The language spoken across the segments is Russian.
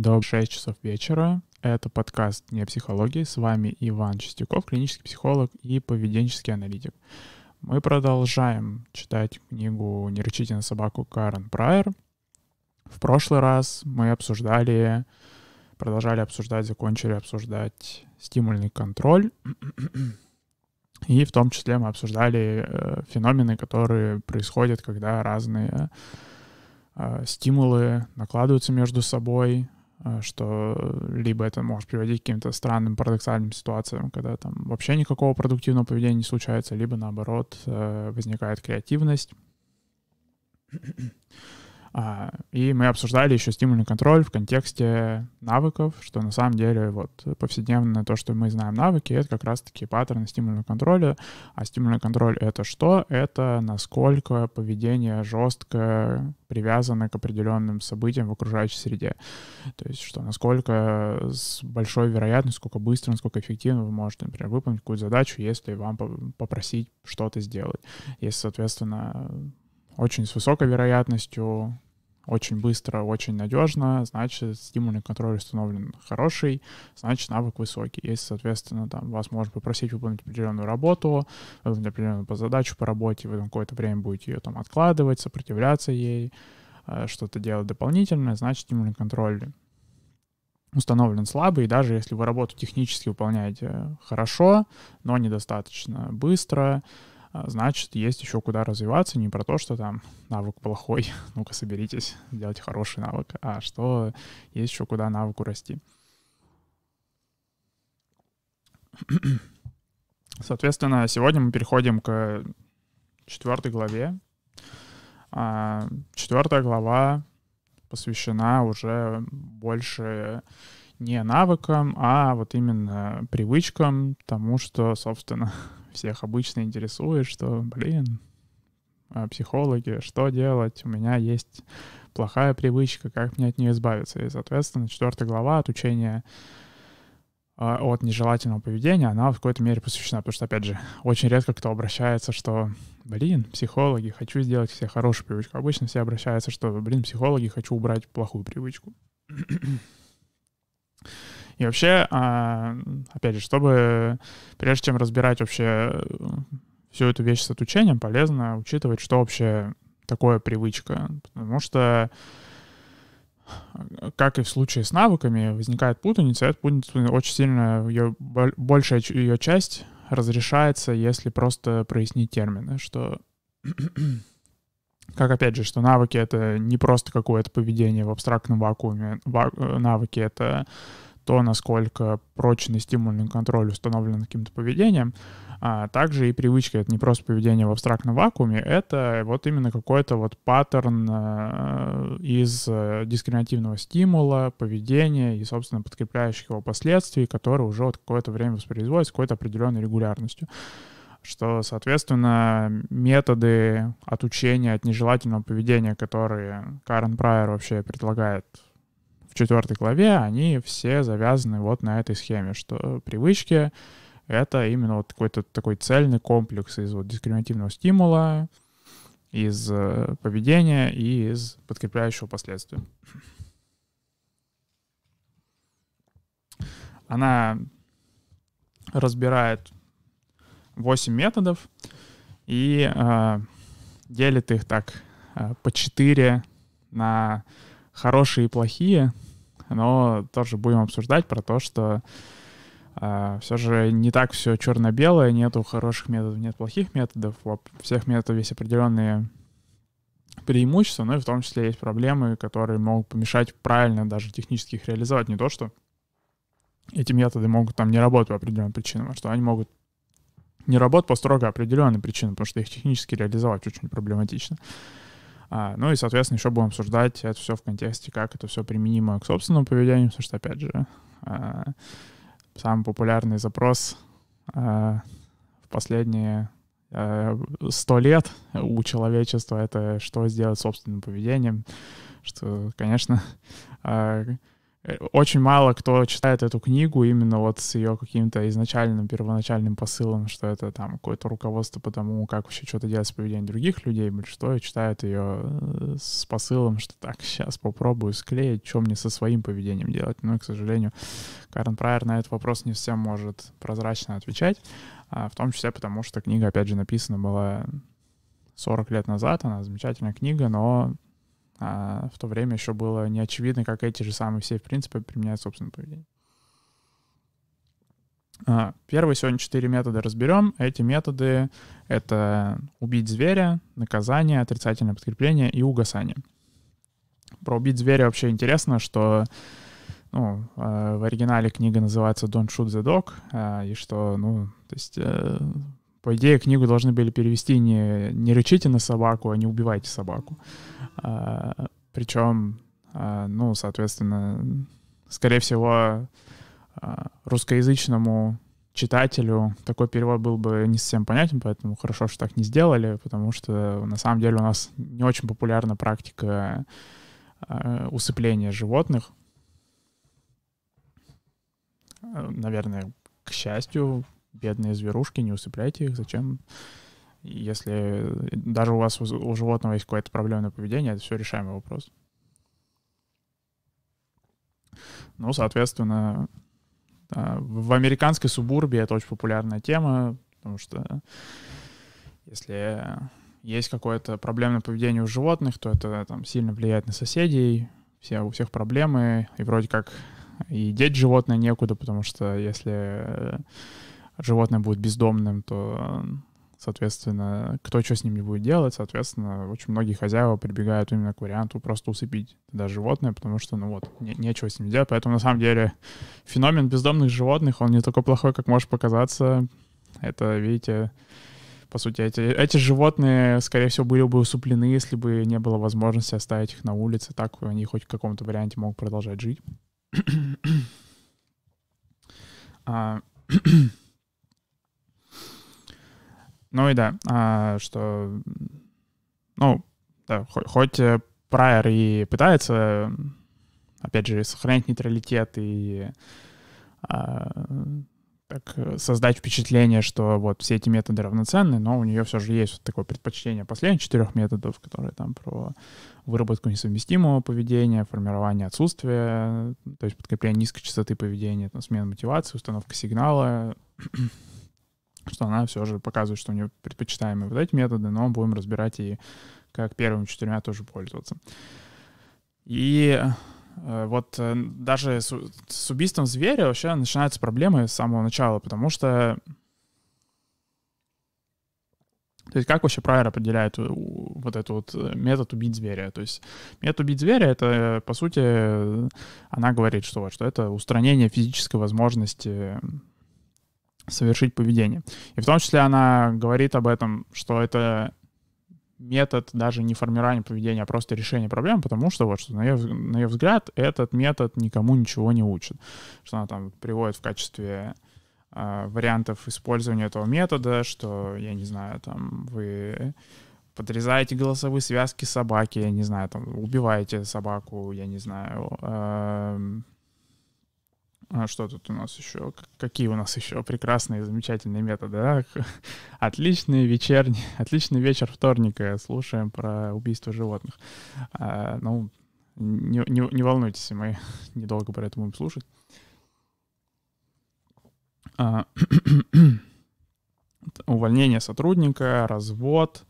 до 6 часов вечера. Это подкаст «Не психологии». С вами Иван Чистяков, клинический психолог и поведенческий аналитик. Мы продолжаем читать книгу «Не рычите на собаку» Карен Прайор. В прошлый раз мы закончили обсуждать стимульный контроль. И в том числе мы обсуждали феномены, которые происходят, когда разные стимулы накладываются между собой, что либо это может приводить к каким-то странным парадоксальным ситуациям, когда там вообще никакого продуктивного поведения не случается, либо наоборот возникает креативность. И мы обсуждали еще стимульный контроль в контексте навыков, что на самом деле вот повседневно то, что мы знаем навыки, это как раз-таки паттерны стимульного контроля. А стимульный контроль — это что? Это насколько поведение жестко привязано к определенным событиям в окружающей среде. То есть что насколько с большой вероятностью, сколько быстро, насколько эффективно вы можете, например, выполнить какую-то задачу, если вам попросить что-то сделать. Если, соответственно, очень с высокой вероятностью, очень быстро, очень надежно, значит, стимульный контроль установлен хороший, значит, навык высокий. Если, соответственно, там вас можно попросить выполнить определенную работу, определенную задачу по работе, вы там какое-то время будете ее там откладывать, сопротивляться ей, что-то делать дополнительное, значит, стимульный контроль установлен слабый, и даже если вы работу технически выполняете хорошо, но недостаточно быстро, значит, есть еще куда развиваться, не про то, что там навык плохой, ну-ка соберитесь, сделайте хороший навык, а что есть еще куда навыку расти. Соответственно, сегодня мы переходим к 4 главе. 4 глава посвящена уже больше не навыкам, а вот именно привычкам, тому, что, собственно, всех обычно интересует, что, психологи, что делать? У меня есть плохая привычка, как мне от нее избавиться? И, соответственно, 4 глава «Отучение от нежелательного поведения», она в какой-то мере посвящена, потому что, опять же, очень редко кто обращается, что, психологи, хочу сделать все хорошую привычку. Обычно все обращаются, что, психологи, хочу убрать плохую привычку. И вообще, опять же, прежде чем разбирать вообще всю эту вещь с отучением, полезно учитывать, что вообще такое привычка. Потому что, как и в случае с навыками, возникает путаница, и эта путаница очень сильно, большая ее часть разрешается, если просто прояснить термины, что... Как, опять же, что навыки — это не просто какое-то поведение в абстрактном вакууме, навыки — это то, насколько прочный стимульный контроль установлен каким-то поведением, а также и привычка — это не просто поведение в абстрактном вакууме, это вот именно какой-то вот паттерн из дискриминативного стимула, поведения и, собственно, подкрепляющих его последствий, которые уже вот какое-то время воспроизводятся с какой-то определенной регулярностью. Что, соответственно, методы отучения от нежелательного поведения, которые Карен Прайор вообще предлагает в 4 главе, они все завязаны вот на этой схеме, что привычки — это именно вот какой-то такой цельный комплекс из вот дискриминативного стимула, из поведения и из подкрепляющего последствия. Она разбирает 8 методов и делит их так по 4 на хорошие и плохие, но тоже будем обсуждать про то, что все же не так все черно-белое, нету хороших методов, нет плохих методов, у всех методов есть определенные преимущества, но и в том числе есть проблемы, которые могут помешать правильно даже технически их реализовать, не то, что эти методы могут там не работать по определенным причинам, а что они могут не работать по строго определенной причине, потому что их технически реализовать очень проблематично. Ну и, соответственно, еще будем обсуждать это все в контексте, как это все применимо к собственному поведению, потому что, опять же, самый популярный запрос в последние 100 лет у человечества — это что сделать собственным поведением, что, конечно, Очень мало кто читает эту книгу именно вот с ее каким-то изначальным, первоначальным посылом, что это там какое-то руководство по тому, как вообще что-то делать с поведением других людей, что читают ее с посылом, что так, сейчас попробую склеить, что мне со своим поведением делать. Но, к сожалению, Карен Прайор на этот вопрос не всем может прозрачно отвечать, в том числе потому, что книга, опять же, написана была 40 лет назад, она замечательная книга, но в то время еще было не очевидно, как эти же самые все, в принципе, применяют собственное поведение. Первые сегодня 4 метода разберем. Эти методы — это убить зверя, наказание, отрицательное подкрепление и угасание. Про убить зверя вообще интересно, что в оригинале книга называется «Don't shoot the dog», и что, по идее, книгу должны были перевести не рычите на собаку, а не убивайте собаку. Причем, соответственно, скорее всего, русскоязычному читателю такой перевод был бы не совсем понятен, поэтому хорошо, что так не сделали, потому что на самом деле у нас не очень популярна практика усыпления животных. Наверное, к счастью, бедные зверушки, не усыпляйте их, зачем? Если даже у вас, у животного есть какое-то проблемное поведение, это все решаемый вопрос. Соответственно, в американской субурбии это очень популярная тема, потому что если есть какое-то проблемное поведение у животных, то это там сильно влияет на соседей, у всех проблемы, и вроде как и деть животное некуда, потому что если животное будет бездомным, то, соответственно, кто что с ним не будет делать, соответственно, очень многие хозяева прибегают именно к варианту просто усыпить тогда животное, потому что, нечего с ним делать. Поэтому, на самом деле, феномен бездомных животных, он не такой плохой, как может показаться. Это, видите, по сути, эти животные, скорее всего, были бы усыплены, если бы не было возможности оставить их на улице. Так они хоть в каком-то варианте могут продолжать жить. Хоть Прайор и пытается, опять же, сохранять нейтралитет и создать впечатление, что вот все эти методы равноценны, но у нее все же есть вот такое предпочтение последних 4 методов, которые там про выработку несовместимого поведения, формирование отсутствия, то есть подкрепление низкой частоты поведения, смена мотивации, установка сигнала, что она все же показывает, что у нее предпочитаемые вот эти методы, но будем разбирать и как первыми 4 тоже пользоваться. И даже с убийством зверя вообще начинаются проблемы с самого начала, потому что... То есть как вообще Прайор определяет вот этот вот метод убить зверя? То есть метод убить зверя — это, по сути, она говорит, что это устранение физической возможности совершить поведение. И в том числе она говорит об этом, что это метод даже не формирования поведения, а просто решения проблем, потому что, на ее взгляд, этот метод никому ничего не учит. Что она там приводит в качестве вариантов использования этого метода, что, я не знаю, там вы подрезаете голосовые связки собаки, я не знаю, там убиваете собаку, я не знаю... Что тут у нас еще? Какие у нас еще прекрасные, замечательные методы, да? Отличный вечер вторника. Слушаем про убийство животных. Не волнуйтесь, мы недолго про это будем слушать. Увольнение сотрудника, развод,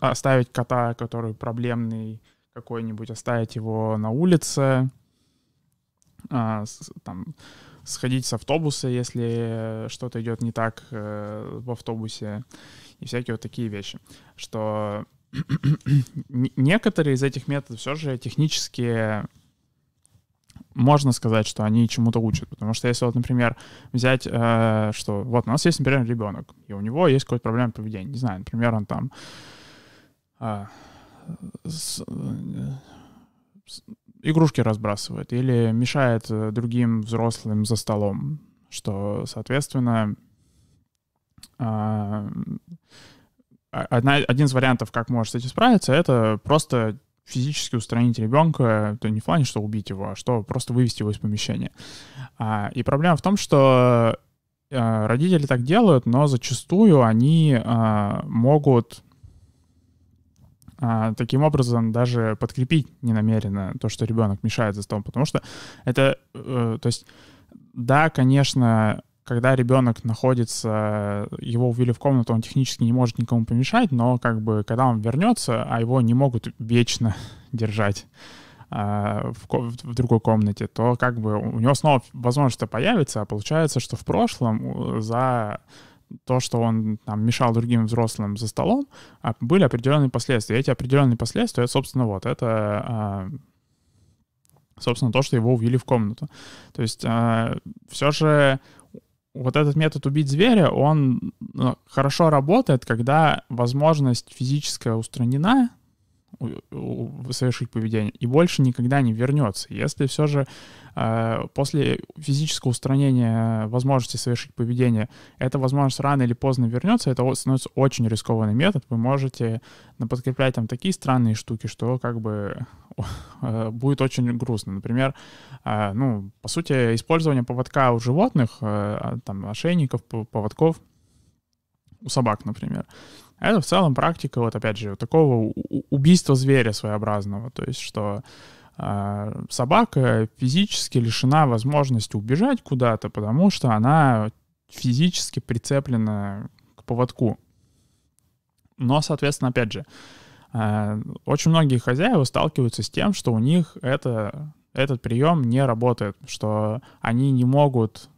оставить кота, который проблемный, какой-нибудь, оставить его на улице, сходить с автобуса, если что-то идет не так в автобусе, и всякие вот такие вещи. Что некоторые из этих методов все же технически можно сказать, что они чему-то учат. Потому что если, например, взять, что вот у нас есть, например, ребенок, и у него есть какое-то проблемное поведение. Не знаю, например, он там... игрушки разбрасывает или мешает другим взрослым за столом, что, соответственно, один из вариантов, как может с этим справиться, это просто физически устранить ребенка, то не в плане, что убить его, а что просто вывести его из помещения. И проблема в том, что родители так делают, но зачастую они могут таким образом даже подкрепить ненамеренно то, что ребенок мешает за столом, потому что это, то есть, да, конечно, когда ребенок находится, его увели в комнату, он технически не может никому помешать, но как бы когда он вернется, а его не могут вечно держать в другой комнате, то как бы у него снова возможность-то появится, а получается, что в прошлом за то, что он там мешал другим взрослым за столом, были определенные последствия. И эти определенные последствия, собственно, вот это, собственно, то, что его увели в комнату. То есть все же вот этот метод убить зверя, он хорошо работает, когда возможность физическая устранена совершить поведение и больше никогда не вернется. Если все же после физического устранения возможности совершить поведение эта возможность рано или поздно вернется, это становится очень рискованный метод. Вы можете подкреплять там такие странные штуки, что как бы будет очень грустно. Например, ну, по сути, использование поводка у животных, там, ошейников, поводков у собак, например. Это в целом практика, вот опять же, вот такого убийства зверя своеобразного. То есть, что собака физически лишена возможности убежать куда-то, потому что она физически прицеплена к поводку. Но, соответственно, опять же, очень многие хозяева сталкиваются с тем, что у них этот прием не работает, что они не могут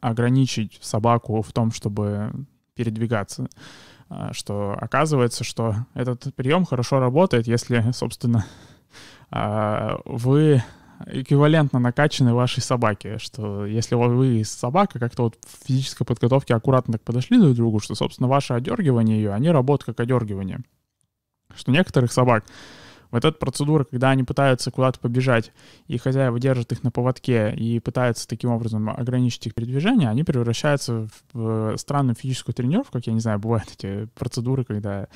ограничить собаку в том, чтобы передвигаться. Что оказывается, что этот прием хорошо работает, если, собственно, вы эквивалентно накачаны вашей собаке, что если вы и собака как-то вот в физической подготовке аккуратно так подошли друг к другу, что, собственно, ваше одергивание ее, они работают как одергивание. Что некоторых собак вот эта процедура, когда они пытаются куда-то побежать, и хозяева держат их на поводке и пытаются таким образом ограничить их передвижение, они превращаются в странную физическую тренировку, как, я не знаю, бывают эти процедуры, когда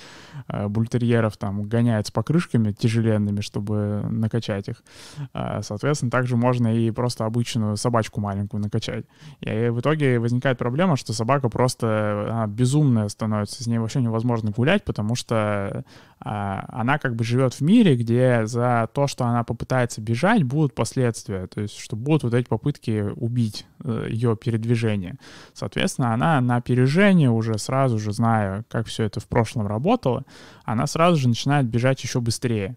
бультерьеров там гоняют с покрышками тяжеленными, чтобы накачать их. Соответственно, также можно и просто обычную собачку маленькую накачать. И в итоге возникает проблема, что собака просто безумная становится, с ней вообще невозможно гулять, потому что она как бы живет в мире, где за то, что она попытается бежать, будут последствия, то есть что будут вот эти попытки убить ее передвижение. Соответственно, она на опережение уже сразу же, зная, как все это в прошлом работало, она сразу же начинает бежать еще быстрее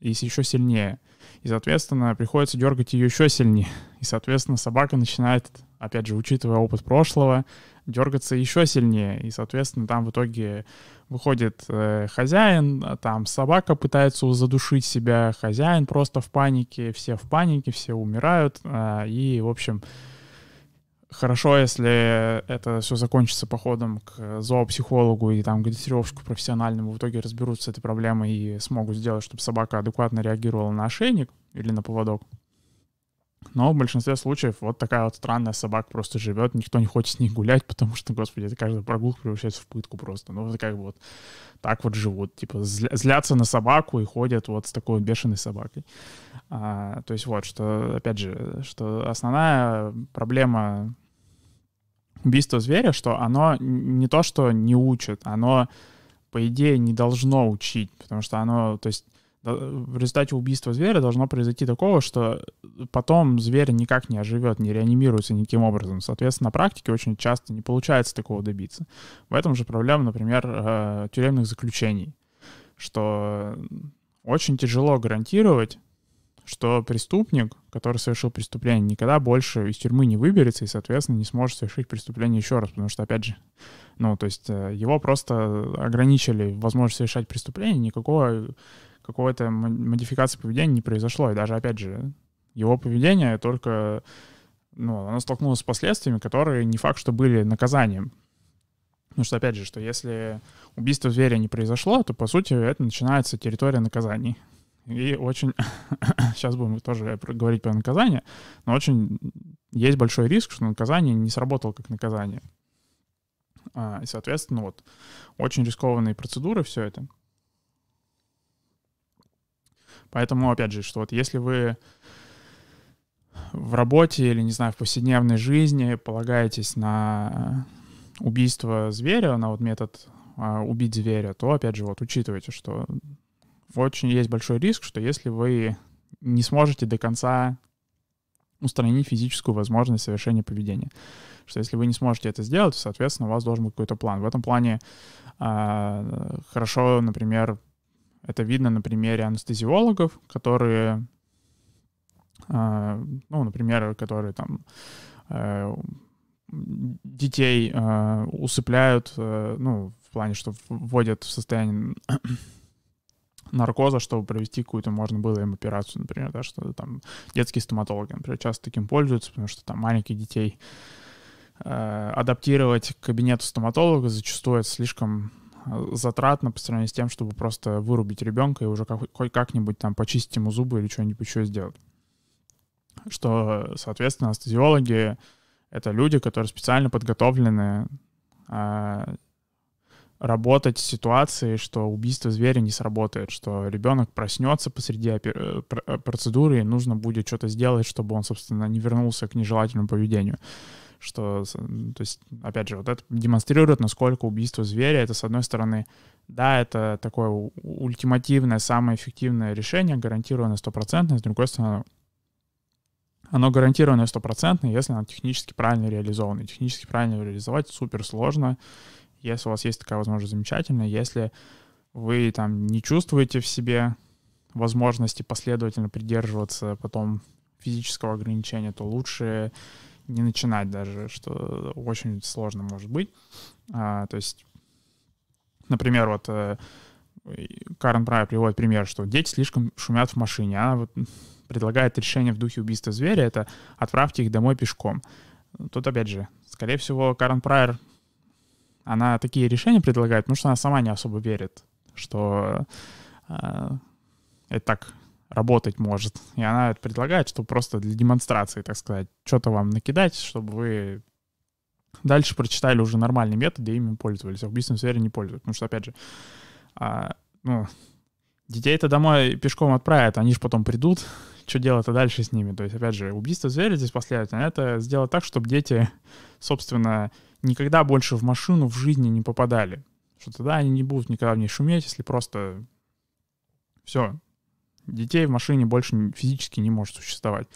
и еще сильнее. И, соответственно, приходится дергать ее еще сильнее. И, соответственно, собака начинает, опять же, учитывая опыт прошлого, дергаться еще сильнее. И, соответственно, там в итоге выходит хозяин, а там собака пытается задушить себя, хозяин просто в панике, все умирают. И, в общем, хорошо, если это все закончится походом к зоопсихологу и там к дрессировщику профессиональному, в итоге разберутся с этой проблемой и смогут сделать, чтобы собака адекватно реагировала на ошейник или на поводок. Но в большинстве случаев вот такая вот странная собака просто живет, никто не хочет с ней гулять, потому что, господи, это каждая прогулка превращается в пытку просто. Ну, это как бы вот так вот живут, типа злятся на собаку и ходят вот с такой бешеной собакой. То есть вот, что, опять же, что основная проблема убийства зверя, что оно не то, что не учит, оно, по идее, не должно учить, потому что оно, то есть, в результате убийства зверя должно произойти такого, что потом зверь никак не оживет, не реанимируется никаким образом. Соответственно, на практике очень часто не получается такого добиться. В этом же проблема, например, тюремных заключений, что очень тяжело гарантировать, что преступник, который совершил преступление, никогда больше из тюрьмы не выберется и, соответственно, не сможет совершить преступление еще раз, потому что, опять же, ну, то есть его просто ограничили возможность совершать преступление, никакого какой-то модификации поведения не произошло. И даже, опять же, его поведение только, ну, оно столкнулось с последствиями, которые не факт, что были наказанием. Потому что, опять же, что если убийство зверя не произошло, то, по сути, это начинается территория наказаний. И очень, сейчас будем тоже говорить про наказание, но очень есть большой риск, что наказание не сработало как наказание. И, соответственно, вот очень рискованные процедуры все это. Поэтому, опять же, что вот если вы в работе или, не знаю, в повседневной жизни полагаетесь на убийство зверя, на вот метод убить зверя, то, опять же, вот учитывайте, что очень есть большой риск, что если вы не сможете до конца устранить физическую возможность совершения поведения, что если вы не сможете это сделать, соответственно, у вас должен быть какой-то план. В этом плане хорошо, например, это видно на примере анестезиологов, которые, ну, например, которые там детей усыпляют, ну, в плане, что вводят в состояние наркоза, чтобы провести какую-то, можно было им операцию, например, да, что там детские стоматологи, например, часто таким пользуются, потому что там маленьких детей адаптировать к кабинету стоматолога зачастую это слишком затратно по сравнению с тем, чтобы просто вырубить ребенка и уже как-нибудь там почистить ему зубы или что-нибудь еще сделать. Что, соответственно, анестезиологи — это люди, которые специально подготовлены работать в ситуации, что убийство зверя не сработает, что ребенок проснется посреди процедуры, и нужно будет что-то сделать, чтобы он, собственно, не вернулся к нежелательному поведению. Что, то есть, опять же, вот это демонстрирует, насколько убийство зверя — это, с одной стороны, да, это такое ультимативное, самое эффективное решение, гарантированное 100%, с другой стороны, оно гарантированное 100%, если оно технически правильно реализовано. И технически правильно реализовать суперсложно. Если у вас есть такая возможность, замечательно. Если вы там не чувствуете в себе возможности последовательно придерживаться потом физического ограничения, то лучше не начинать даже, что очень сложно может быть. То есть, например, вот Карен Прайор приводит пример, что дети слишком шумят в машине. Она вот предлагает решение в духе убийства зверя — это отправьте их домой пешком. Тут, опять же, скорее всего, Карен Прайор, она такие решения предлагает, потому что она сама не особо верит, что это так работать может. И она это предлагает, что просто для демонстрации, так сказать, что-то вам накидать, чтобы вы дальше прочитали уже нормальные методы и ими пользовались, а в убийственной сфере не пользуются. Потому что, опять же, ну, детей-то домой пешком отправят, они же потом придут, что делать-то дальше с ними. То есть, опять же, убийство зверя здесь последовательно. Это сделать так, чтобы дети, собственно, никогда больше в машину в жизни не попадали. Что тогда они не будут никогда в ней шуметь, если просто все. Детей в машине больше физически не может существовать.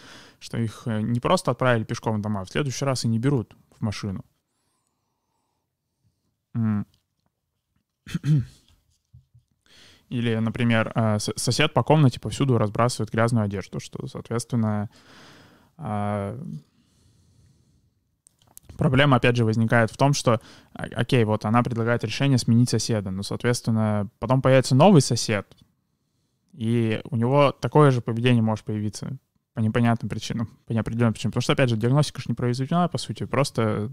Что их не просто отправили пешком домой, а в следующий раз и не берут в машину. Или, например, сосед по комнате повсюду разбрасывает грязную одежду, что, соответственно, проблема, опять же, возникает в том, что, окей, вот она предлагает решение сменить соседа, но, соответственно, потом появится новый сосед, и у него такое же поведение может появиться по непонятным причинам, по неопределенным причинам. Потому что, опять же, диагностика же не произведена, по сути, просто,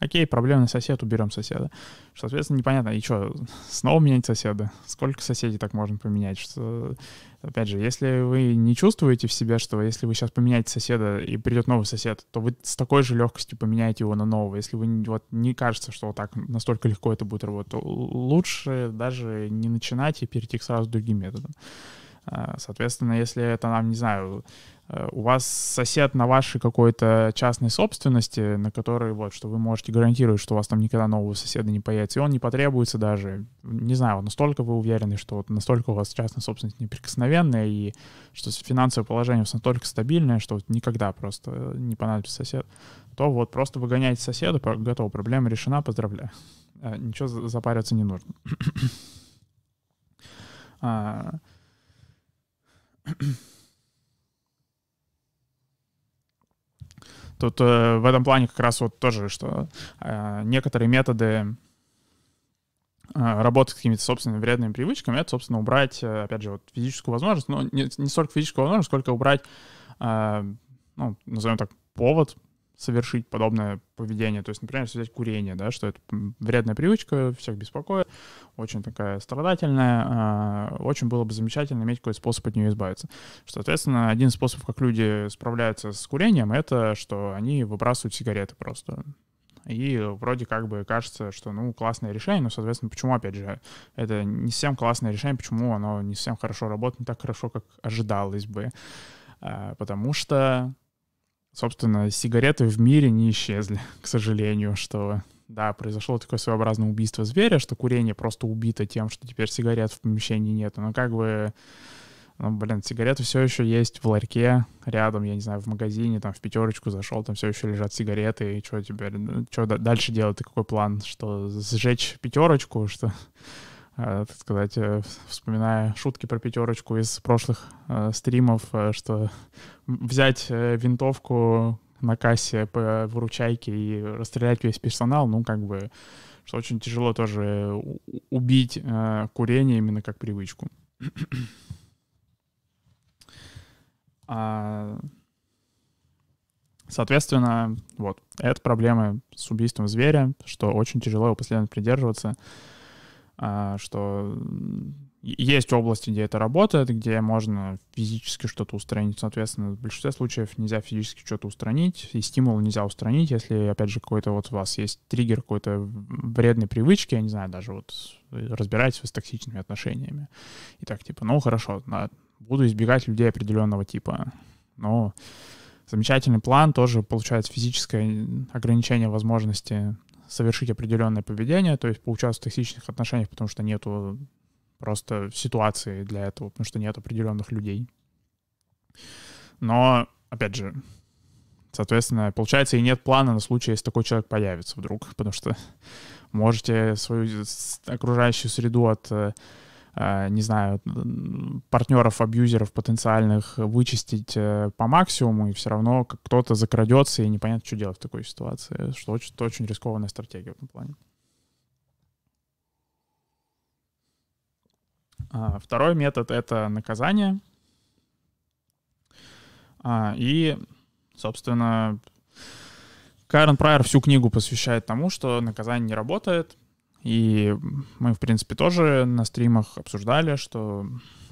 окей, проблемный сосед, уберем соседа. Что, соответственно, непонятно, и что, снова менять соседа? Сколько соседей так можно поменять? Что, опять же, если вы не чувствуете в себе, что если вы сейчас поменяете соседа и придет новый сосед, то вы с такой же легкостью поменяете его на нового. Если вы вот не кажется, что вот так настолько легко это будет работать, то лучше даже не начинать и перейти сразу к другим методам. Соответственно, если это, нам, не знаю, у вас сосед на вашей какой-то частной собственности, на которой вот, что вы можете гарантировать, что у вас там никогда нового соседа не появится, и он не потребуется даже, не знаю, вот настолько вы уверены, что вот настолько у вас частная собственность неприкосновенная, и что финансовое положение у вас настолько стабильное, что вот никогда просто не понадобится сосед, то вот просто выгоняйте соседа, готово, проблема решена, поздравляю. Ничего запариваться не нужно. Тут в этом плане как раз вот тоже, что некоторые методы работы с какими-то собственными вредными привычками, это, собственно, убрать, опять же, вот физическую возможность, но не столько физическую возможность, сколько убрать, ну, назовем так, повод совершить подобное поведение. То есть, например, взять курение, да, что это вредная привычка, всех беспокоит, очень такая страдательная, очень было бы замечательно иметь какой-то способ от нее избавиться. Соответственно, один из способов, как люди справляются с курением, это что они выбрасывают сигареты просто. И вроде как бы кажется, что, ну, классное решение, но, соответственно, почему, опять же, это не совсем классное решение, почему оно не совсем хорошо работает, не так хорошо, как ожидалось бы. Потому что, собственно, сигареты в мире не исчезли, к сожалению, что... Да, произошло такое своеобразное убийство зверя, что курение просто убито тем, что теперь сигарет в помещении нет. Но как бы, ну, блин, сигареты все еще есть в ларьке рядом, я не знаю, в магазине, там в пятерочку зашел, там все еще лежат сигареты, и что теперь, что дальше делать, и какой план, что сжечь пятерочку, что, так сказать, вспоминая шутки про пятерочку из прошлых стримов, что взять винтовку на кассе по выручайке и расстрелять весь персонал, ну, как бы, что очень тяжело тоже убить курение именно как привычку. Соответственно, вот, это проблема с убийством зверя, что очень тяжело его последовательно придерживаться, что... Есть области, где это работает, где можно физически что-то устранить. Соответственно, в большинстве случаев нельзя физически что-то устранить, и стимул нельзя устранить, если, опять же, какой-то вот у вас есть триггер какой-то вредной привычки, я не знаю, даже вот разбираетесь с токсичными отношениями. И так, типа, ну хорошо, буду избегать людей определенного типа. Но замечательный план тоже получается физическое ограничение возможности совершить определенное поведение, то есть поучаствовать в токсичных отношениях, потому что нету просто ситуации для этого, потому что нет определенных людей. Но, опять же, соответственно, получается, и нет плана на случай, если такой человек появится вдруг, потому что можете свою окружающую среду от, не знаю, партнеров, абьюзеров потенциальных вычистить по максимуму, и все равно кто-то закрадется, и непонятно, что делать в такой ситуации, что очень рискованная стратегия в этом плане. Второй метод — это наказание. И, собственно, Карен Прайор всю книгу посвящает тому, что наказание не работает. И мы, в принципе, тоже на стримах обсуждали, что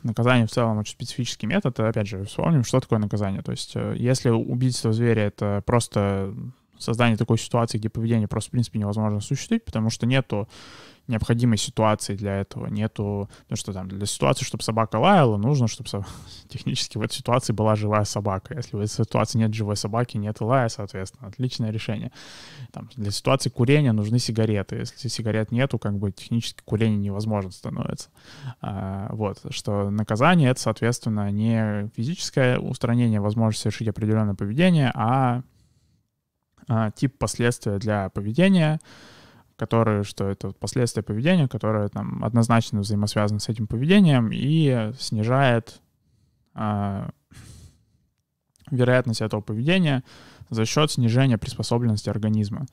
наказание в целом очень специфический метод. И, опять же, вспомним, что такое наказание. То есть если убийство зверя — это просто создание такой ситуации, где поведение просто, в принципе, невозможно осуществить, потому что нету необходимой ситуации для этого, нету... Ну что там, для ситуации, чтобы собака лаяла, нужно, чтобы технически в этой ситуации была живая собака. Если в этой ситуации нет живой собаки, нет лая, соответственно. Отличное решение. Там, для ситуации курения нужны сигареты. Если сигарет нету, как бы технически курение невозможно становится. Вот, что наказание — это, соответственно, не физическое устранение возможности совершить определенное поведение, а тип последствия для поведения, которые, что это последствия поведения, которые там однозначно взаимосвязаны с этим поведением и снижает вероятность этого поведения за счет снижения приспособленности организма.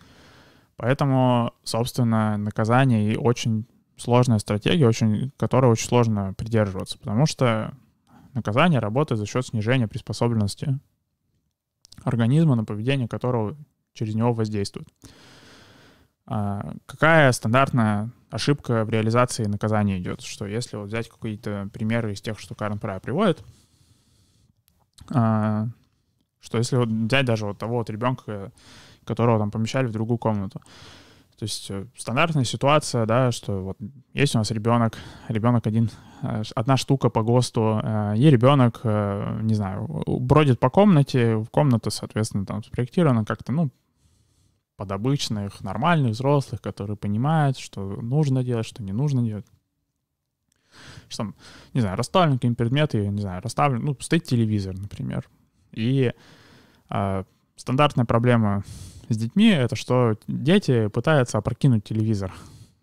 Поэтому, собственно, наказание и очень сложная стратегия, которой очень сложно придерживаться, потому что наказание работает за счет снижения приспособленности организма, на поведение которого через него воздействует. Какая стандартная ошибка в реализации наказания идет? Что если вот взять какие-то примеры из тех, что Карен Прайор приводит, что если вот взять даже вот того вот ребенка, которого там помещали в другую комнату, то есть стандартная ситуация, да, что вот есть у нас ребенок один, одна штука по ГОСТу, и ребенок, не знаю, бродит по комнате, комната, соответственно, там спроектирована как-то, ну, под обычных, нормальных взрослых, которые понимают, что нужно делать, что не нужно делать. Что там, не знаю, расставлены какие-нибудь предметы, не знаю, расставлен, ну, стоит телевизор, например. И стандартная проблема с детьми — это что дети пытаются опрокинуть телевизор.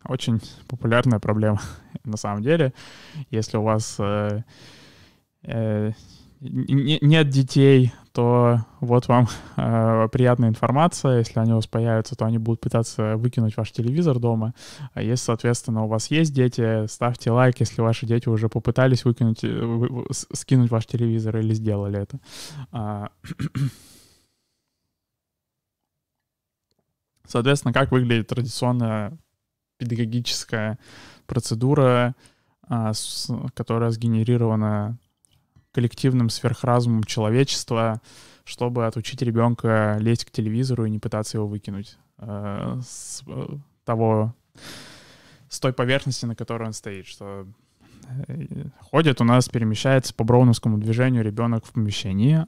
Очень популярная проблема на самом деле. Если у вас нет детей, то вот вам приятная информация. Если они у вас появятся, то они будут пытаться выкинуть ваш телевизор дома. А если, соответственно, у вас есть дети, ставьте лайк, если ваши дети уже попытались выкинуть, скинуть ваш телевизор или сделали это. Соответственно, как выглядит традиционная педагогическая процедура, которая сгенерирована коллективным сверхразумом человечества, чтобы отучить ребенка лезть к телевизору и не пытаться его выкинуть. с той поверхности, на которой он стоит, что ходит у нас, перемещается по броуновскому движению ребенок в помещении,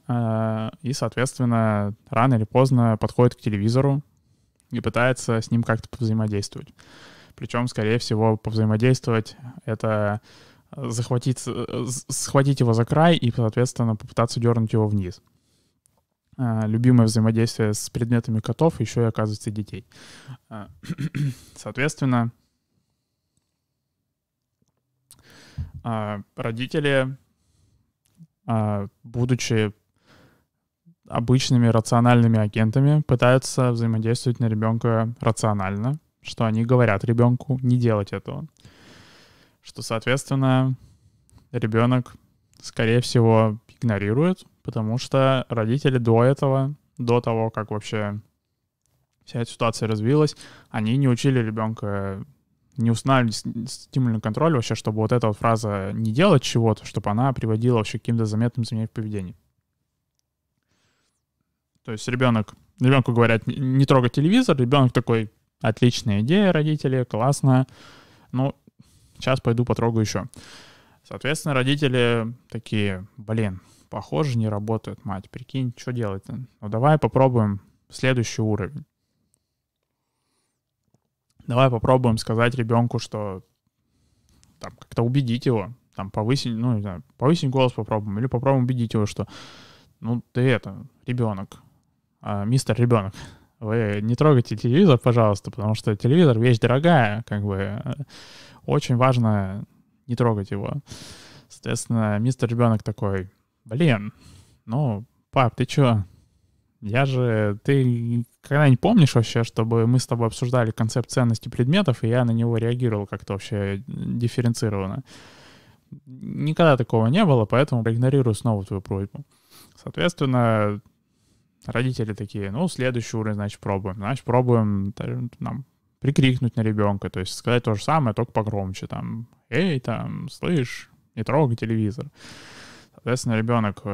и, соответственно, рано или поздно подходит к телевизору и пытается с ним как-то повзаимодействовать. Причем, скорее всего, повзаимодействовать — это схватить его за край и, соответственно, попытаться дернуть его вниз. Любимое взаимодействие с предметами котов еще и, оказывается, детей. Соответственно, родители, будучи обычными рациональными агентами, пытаются взаимодействовать на ребенка рационально, что они говорят ребенку не делать этого. Что, соответственно, ребенок, скорее всего, игнорирует, потому что родители до того, как вообще вся эта ситуация развилась, они не учили ребенка, не устанавливали стимульный контроль вообще, чтобы вот эта вот фраза «не делать чего-то», чтобы она приводила вообще к каким-то заметным изменениям в поведении. То есть ребенку говорят «не трогать телевизор», ребенок такой: отличная идея, родители, классно, ну, сейчас пойду потрогаю еще. Соответственно, родители такие: блин, похоже, не работает, мать, прикинь, что делать-то? Ну, давай попробуем следующий уровень. Давай попробуем сказать ребенку, что там как-то убедить его, там повысить голос попробуем, или попробуем убедить его, что ну ты это, ребенок, мистер ребенок, вы не трогайте телевизор, пожалуйста, потому что телевизор — вещь дорогая, как бы очень важно не трогать его. Соответственно, мистер ребенок такой: блин, ну, пап, ты чё? Ты когда-нибудь помнишь вообще, чтобы мы с тобой обсуждали концепт ценности предметов, и я на него реагировал как-то вообще дифференцированно? Никогда такого не было, поэтому проигнорирую снова твою просьбу. Соответственно, родители такие: ну, следующий уровень, значит, пробуем. Значит, пробуем нам прикрикнуть на ребенка, то есть сказать то же самое, только погромче, там: эй, там, слышь, не трогай телевизор. Соответственно, ребенок и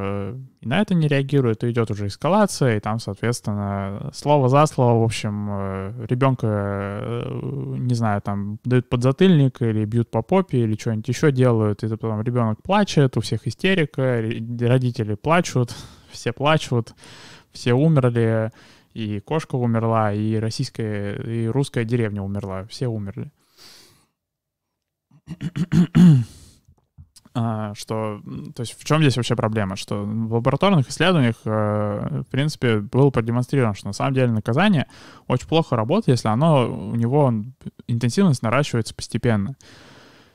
на это не реагирует, и идет уже эскалация, и там, соответственно, слово за слово, в общем, ребенка, не знаю, там, дают подзатыльник или бьют по попе, или что-нибудь еще делают, и потом ребенок плачет, у всех истерика, родители плачут, все плачут, все умерли, и кошка умерла, и российская, и русская деревня умерла, все умерли. То есть в чем здесь вообще проблема? Что в лабораторных исследованиях, в принципе, было продемонстрировано, что на самом деле наказание очень плохо работает, если у него интенсивность наращивается постепенно.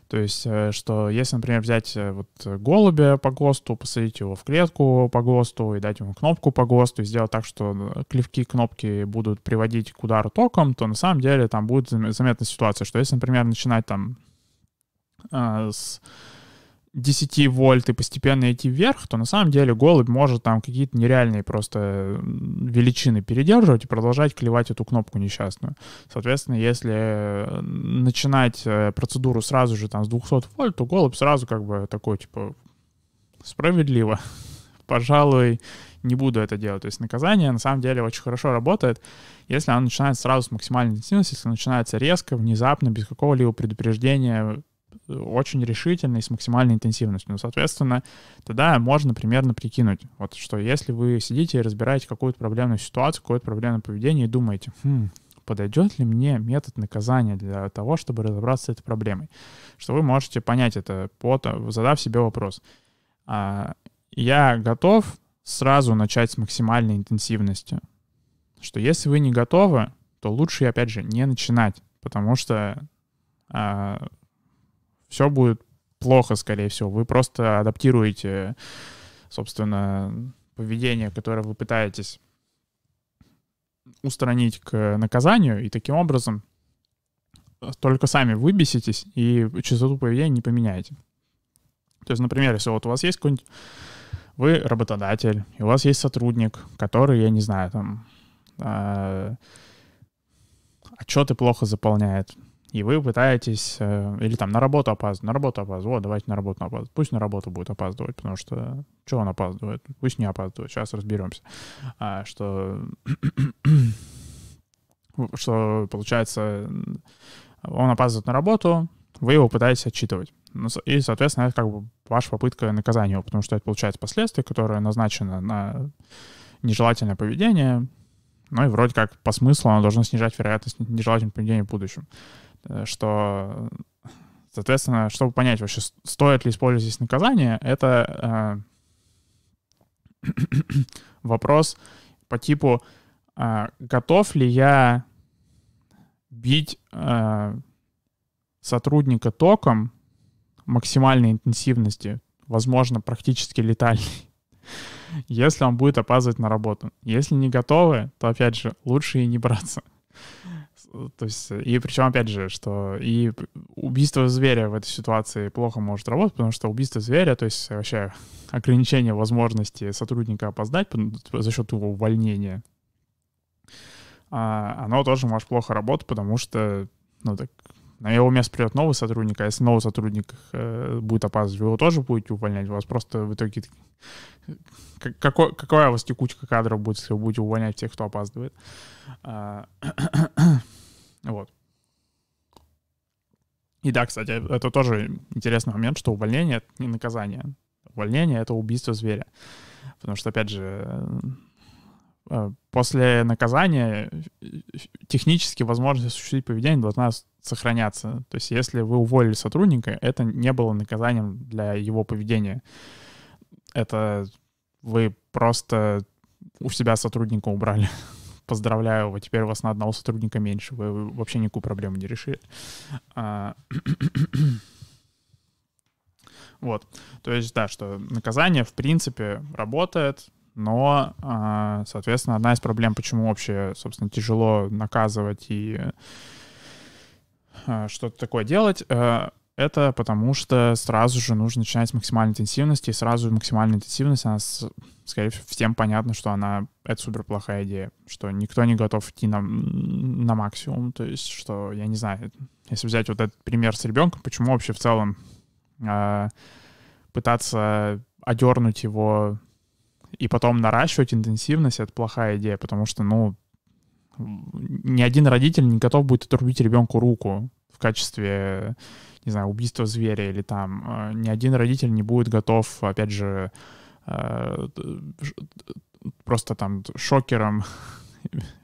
То есть, что если, например, взять вот голубя по ГОСТу, посадить его в клетку по ГОСТу и дать ему кнопку по ГОСТу, и сделать так, что клевки кнопки будут приводить к удару током, то на самом деле там будет заметна ситуация, что если, например, начинать там с 10 вольт и постепенно идти вверх, то на самом деле голубь может там какие-то нереальные просто величины передерживать и продолжать клевать эту кнопку несчастную. Соответственно, если начинать процедуру сразу же там с 200 вольт, то голубь сразу как бы такой типа: справедливо, пожалуй, не буду это делать. То есть наказание на самом деле очень хорошо работает, если оно начинается сразу с максимальной интенсивности, если начинается резко, внезапно, без какого-либо предупреждения, очень решительно и с максимальной интенсивностью. Ну, соответственно, тогда можно примерно прикинуть, вот, что если вы сидите и разбираете какую-то проблемную ситуацию, какое-то проблемное поведение и думаете: подойдет ли мне метод наказания для того, чтобы разобраться с этой проблемой, что вы можете понять это, задав себе вопрос: я готов сразу начать с максимальной интенсивностью? Что если вы не готовы, то лучше, опять же, не начинать, потому что все будет плохо, скорее всего. Вы просто адаптируете, собственно, поведение, которое вы пытаетесь устранить, к наказанию, и таким образом только сами выбеситесь и частоту поведения не поменяете. То есть, например, если вот у вас есть какой-нибудь... Вы работодатель, и у вас есть сотрудник, который, я не знаю, там, отчеты плохо заполняет, и вы пытаетесь... Или там на работу опаздывать. Вот, давайте на работу опаздывать. Пусть на работу будет опаздывать, потому что... Чего он опаздывает? Пусть не опаздывает. Сейчас разберемся. Что что получается, он опаздывает на работу, вы его пытаетесь отчитывать. И, соответственно, это как бы ваша попытка наказания его, потому что это получается последствия, которые назначены на нежелательное поведение. Ну и вроде как по смыслу оно должно снижать вероятность нежелательного поведения в будущем. Что, соответственно, чтобы понять вообще, стоит ли использовать здесь наказание, это вопрос по типу, готов ли я бить сотрудника током максимальной интенсивности, возможно, практически летальной, если он будет опаздывать на работу. Если не готовы, то, опять же, лучше и не браться. То есть, и причем, опять же, что и убийство зверя в этой ситуации плохо может работать, потому что убийство зверя, то есть вообще ограничение возможности сотрудника опоздать за счет его увольнения, оно тоже может плохо работать, потому что, ну, так, на его место придет новый сотрудник, а если новый сотрудник будет опаздывать, вы его тоже будете увольнять. У вас просто в итоге... Какая у вас текучка кадров будет, если вы будете увольнять тех, кто опаздывает? Вот. И да, кстати, это тоже интересный момент, что увольнение — это не наказание. Увольнение — это убийство зверя. Потому что, опять же... После наказания технически возможность осуществить поведение должна сохраняться. То есть если вы уволили сотрудника, это не было наказанием для его поведения. Это вы просто у себя сотрудника убрали. Поздравляю, вот теперь у вас на одного сотрудника меньше. Вы вообще никакую проблему не решили. Вот. То есть да, что наказание в принципе работает. Но, соответственно, одна из проблем, почему вообще, собственно, тяжело наказывать и что-то такое делать, это потому что сразу же нужно начинать с максимальной интенсивности, и сразу максимальная интенсивность, она, скорее всего, всем понятно, что она, это супер плохая идея, что никто не готов идти на максимум, то есть, что, я не знаю, если взять вот этот пример с ребенком, почему вообще в целом пытаться одернуть его... И потом наращивать интенсивность — это плохая идея, потому что, ну, ни один родитель не готов будет отрубить ребенку руку в качестве, не знаю, убийства зверя или там. Ни один родитель не будет готов, опять же, просто там шокером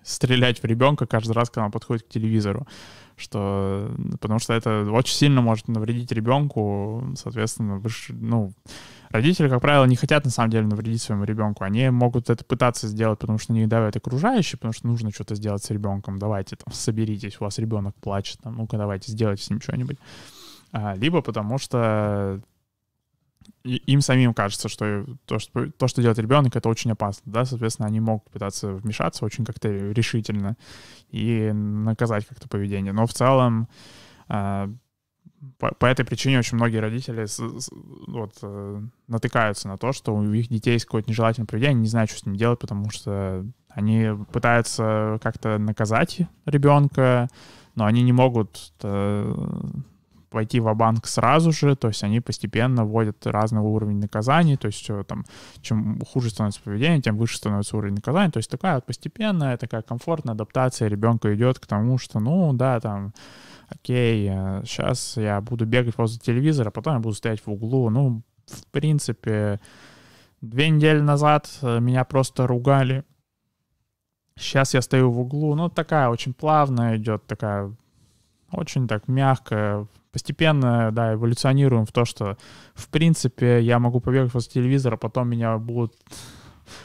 стрелять в ребенка каждый раз, когда он подходит к телевизору. Что, потому что это очень сильно может навредить ребенку, соответственно, ну... Родители, как правило, не хотят на самом деле навредить своему ребенку. Они могут это пытаться сделать, потому что на них давят окружающие, потому что нужно что-то сделать с ребенком. Давайте, там, соберитесь, у вас ребенок плачет, там, ну-ка, давайте, сделайте с ним что-нибудь. Либо потому что им самим кажется, что то, что делает ребенок, это очень опасно. Да? Соответственно, они могут пытаться вмешаться очень как-то решительно и наказать как-то поведение. Но в целом... По этой причине очень многие родители натыкаются на то, что у их детей есть какое-то нежелательное поведение, не знают, что с ним делать, потому что они пытаются как-то наказать ребенка, но они не могут пойти ва-банк сразу же, то есть они постепенно вводят разного уровня наказаний, то есть там, чем хуже становится поведение, тем выше становится уровень наказания, то есть такая вот постепенная, такая комфортная адаптация ребенка идет к тому, что, ну да, там, окей, сейчас я буду бегать возле телевизора, потом я буду стоять в углу, ну, в принципе, 2 недели назад меня просто ругали, сейчас я стою в углу, ну, такая очень плавная идет, такая очень так мягкая. Постепенно, да, эволюционируем в то, что, в принципе, я могу побегать возле телевизора, потом меня будут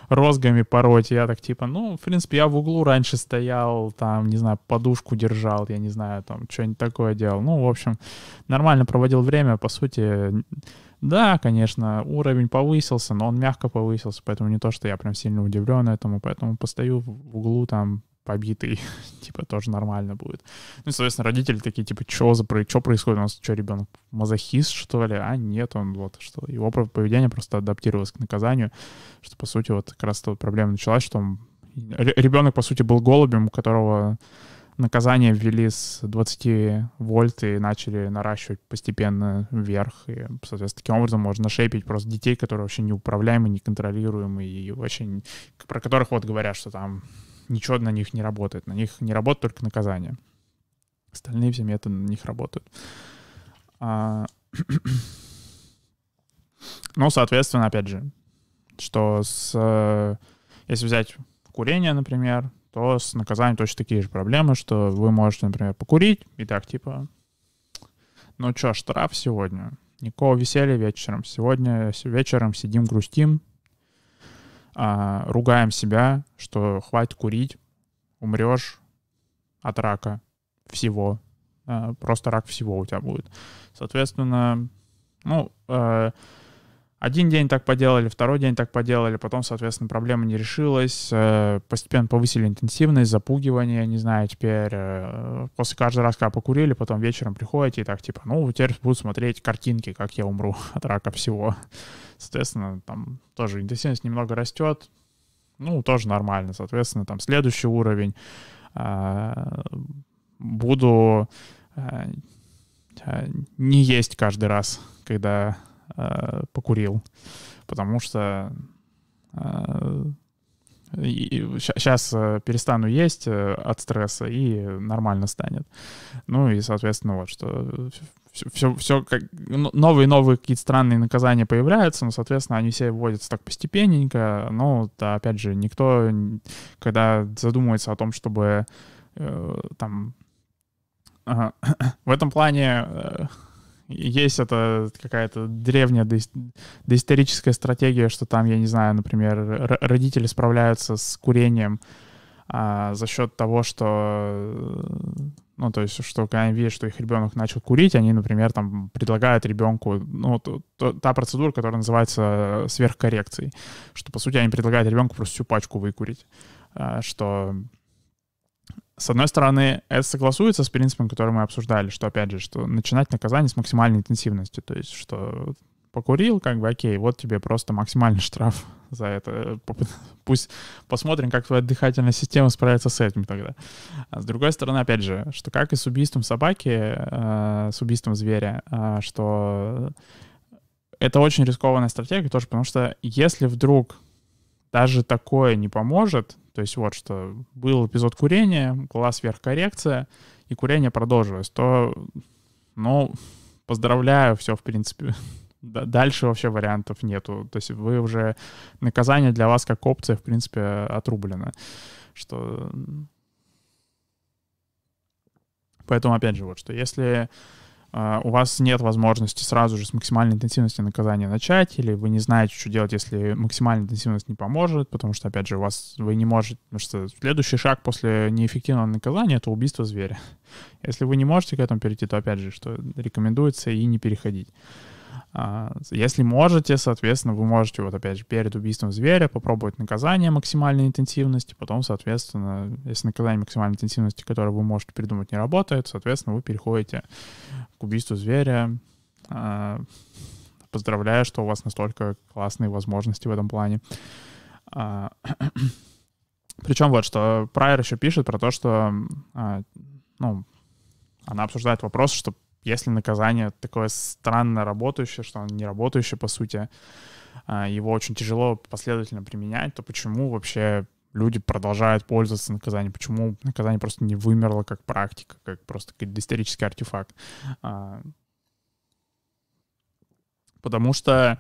розгами пороть. Я так типа, ну, в принципе, я в углу раньше стоял, там, не знаю, подушку держал, я не знаю, там, что-нибудь такое делал. Ну, в общем, нормально проводил время, по сути. Да, конечно, уровень повысился, но он мягко повысился, поэтому не то, что я прям сильно удивлен этому, поэтому постою в углу там, побитый, типа, тоже нормально будет. Ну, и, соответственно, родители такие, типа, что происходит у нас? Что, ребенок мазохист, что ли? А нет, он вот, что его поведение просто адаптировалось к наказанию, что, по сути, вот как раз эта проблема началась, что ребенок, по сути, был голубем, у которого наказание ввели с 20 вольт и начали наращивать постепенно вверх. И, соответственно, таким образом можно шейпить просто детей, которые вообще неуправляемые, неконтролируемые, и вообще, про которых вот говорят, что там ничего на них не работает. На них не работает только наказание. Остальные все методы на них работают. Ну, соответственно, опять же, что с... Если взять курение, например, то с наказанием точно такие же проблемы, что вы можете, например, покурить и так, типа, ну чё, штраф сегодня, никакого веселья вечером. Сегодня вечером сидим, грустим, ругаем себя, что хватит курить, умрешь от рака всего. Просто рак всего у тебя будет. Соответственно, ну... Один день так поделали, второй день так поделали, потом, соответственно, проблема не решилась, постепенно повысили интенсивность, запугивание, не знаю, теперь после каждого раз, когда покурили, потом вечером приходите и так, типа, ну, теперь будут смотреть картинки, как я умру от рака всего. Соответственно, там тоже интенсивность немного растет, ну, тоже нормально, соответственно, там следующий уровень. Буду не есть каждый раз, когда... покурил, потому что сейчас перестану есть от стресса и нормально станет. Ну и, соответственно, вот, что все как новые какие-то странные наказания появляются, но, соответственно, они все вводятся так постепенненько, но, да, опять же, никто, когда задумывается о том, чтобы там... В этом плане... Есть это какая-то древняя доисторическая стратегия, что там, я не знаю, например, родители справляются с курением за счет того, что, ну, то есть, что когда они видят, что их ребенок начал курить, они, например, там предлагают ребенку, ну, та процедура, которая называется сверхкоррекцией, что, по сути, они предлагают ребенку просто всю пачку выкурить, что... С одной стороны, это согласуется с принципом, который мы обсуждали, что, опять же, что начинать наказание с максимальной интенсивностью, то есть, что покурил, как бы, окей, вот тебе просто максимальный штраф за это. Пусть посмотрим, как твоя дыхательная система справится с этим тогда. А с другой стороны, опять же, что как и с убийством собаки, с убийством зверя, что это очень рискованная стратегия тоже, потому что если вдруг даже такое не поможет, то есть вот, что был эпизод курения, была сверхкоррекция, и курение продолжилось, то, ну, поздравляю, все, в принципе. Дальше вообще вариантов нету. То есть вы уже... Наказание для вас как опция, в принципе, отрублено. Что... Поэтому, опять же, вот, что если у вас нет возможности сразу же с максимальной интенсивностью наказания начать, или вы не знаете, что делать, если максимальная интенсивность не поможет, потому что, опять же, у вас вы не можете... Потому что следующий шаг после неэффективного наказания — это убийство зверя. Если вы не можете к этому перейти, то, опять же, что рекомендуется и не переходить. Если можете, соответственно, вы можете, вот опять же, перед убийством зверя попробовать наказание максимальной интенсивности, потом, соответственно, если наказание максимальной интенсивности, которое вы можете придумать, не работает, соответственно, вы переходите к убийству зверя. Поздравляю, что у вас настолько классные возможности в этом плане. Причем вот, что Прайор еще пишет про то, что, ну, она обсуждает вопрос, что если наказание такое странно работающее, что оно не работающее, по сути, его очень тяжело последовательно применять, то почему вообще люди продолжают пользоваться наказанием? Почему наказание просто не вымерло как практика, как просто доисторический артефакт? Потому что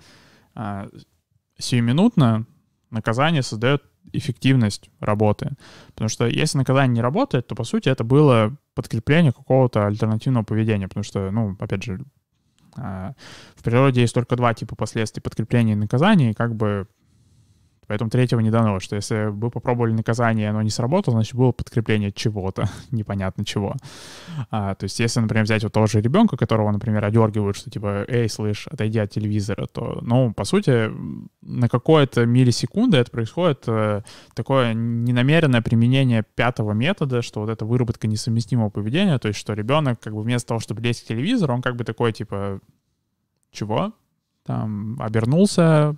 сиюминутно наказание создает эффективность работы. Потому что если наказание не работает, то, по сути, это было подкрепление какого-то альтернативного поведения. Потому что, ну, опять же, в природе есть только два типа последствий — подкрепления и наказания, и как бы поэтому третьего не дано, что если бы попробовали наказание, оно не сработало, значит, было подкрепление чего-то, непонятно чего. То есть если, например, взять вот того же ребенка, которого, например, одергивают, что типа, эй, слышь, отойди от телевизора, то, ну, по сути, на какое-то миллисекунды это происходит такое ненамеренное применение пятого метода, что вот эта выработка несовместимого поведения, то есть что ребенок как бы вместо того, чтобы лезть к телевизору, он как бы такой, типа, чего? Там, обернулся,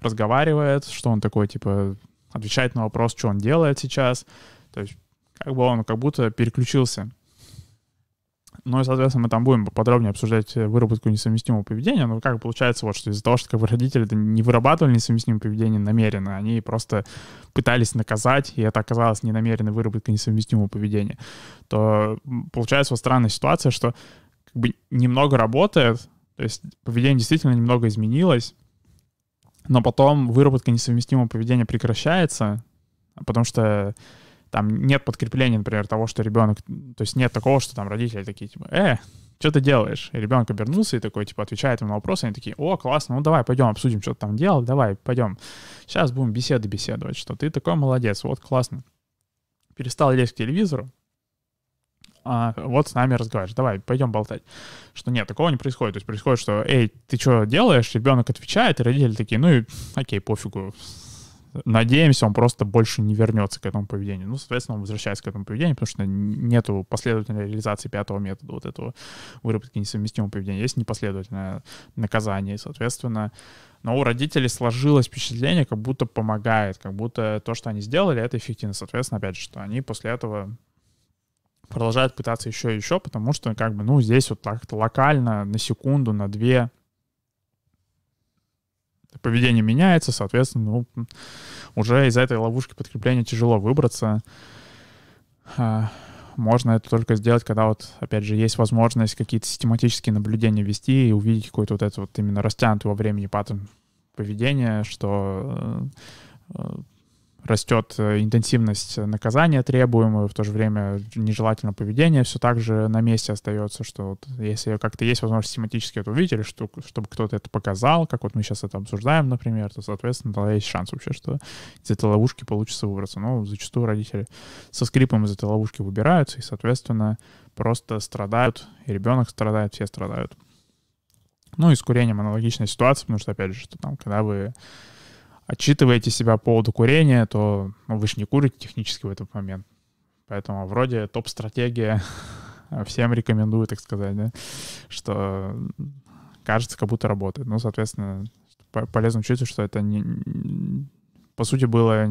разговаривает, что он такой, типа, отвечает на вопрос, что он делает сейчас. То есть, как бы он как будто переключился. Ну и, соответственно, мы там будем подробнее обсуждать выработку несовместимого поведения. Но как получается, вот, что из-за того, что как бы родители не вырабатывали несовместимое поведение намеренно, они просто пытались наказать, и это оказалось ненамеренной выработкой несовместимого поведения, то получается вот странная ситуация, что как бы немного работает, то есть поведение действительно немного изменилось, но потом выработка несовместимого поведения прекращается, потому что там нет подкрепления, например, того, что ребенок... То есть нет такого, что там родители такие, типа, что ты делаешь? И ребенок обернулся и такой, типа, отвечает ему на вопросы, они такие, о, классно, ну давай, пойдем обсудим, что ты там делал, давай, пойдем. Сейчас будем беседовать, что ты такой молодец, вот, классно. Перестал лезть к телевизору, а вот с нами разговариваешь, давай, пойдем болтать. Что нет, такого не происходит. То есть происходит, что, ты что делаешь? Ребенок отвечает, и родители такие, ну и окей, пофигу. Надеемся, он просто больше не вернется к этому поведению. Ну, соответственно, он возвращается к этому поведению, потому что нету последовательной реализации пятого метода вот этого выработки несовместимого поведения. Есть непоследовательное наказание, и, соответственно, но у родителей сложилось впечатление, как будто помогает, как будто то, что они сделали, это эффективно. Соответственно, опять же, что они после этого продолжают пытаться еще и еще, потому что как бы, ну, здесь вот как-то локально, на секунду, на две поведение меняется, соответственно, ну, уже из этой ловушки подкрепления тяжело выбраться. Можно это только сделать, когда вот, опять же, есть возможность какие-то систематические наблюдения вести и увидеть какой-то вот этот вот именно растянутый во времени паттерн поведения, что растет интенсивность наказания требуемого, в то же время нежелательное поведение все так же на месте остается, что вот если как-то есть возможность систематически это увидеть, или что, чтобы кто-то это показал, как вот мы сейчас это обсуждаем, например, то, соответственно, тогда есть шанс вообще, что из этой ловушки получится выбраться. Но зачастую родители со скрипом из этой ловушки выбираются и, соответственно, просто страдают, и ребенок страдает, все страдают. Ну и с курением аналогичная ситуация, потому что, опять же, что там, когда вы отчитываете себя по поводу курения, то вы же не курите технически в этот момент. Поэтому вроде топ-стратегия всем рекомендую, так сказать, да? Что кажется, как будто работает. Ну, соответственно, полезно учиться, что это, по сути, была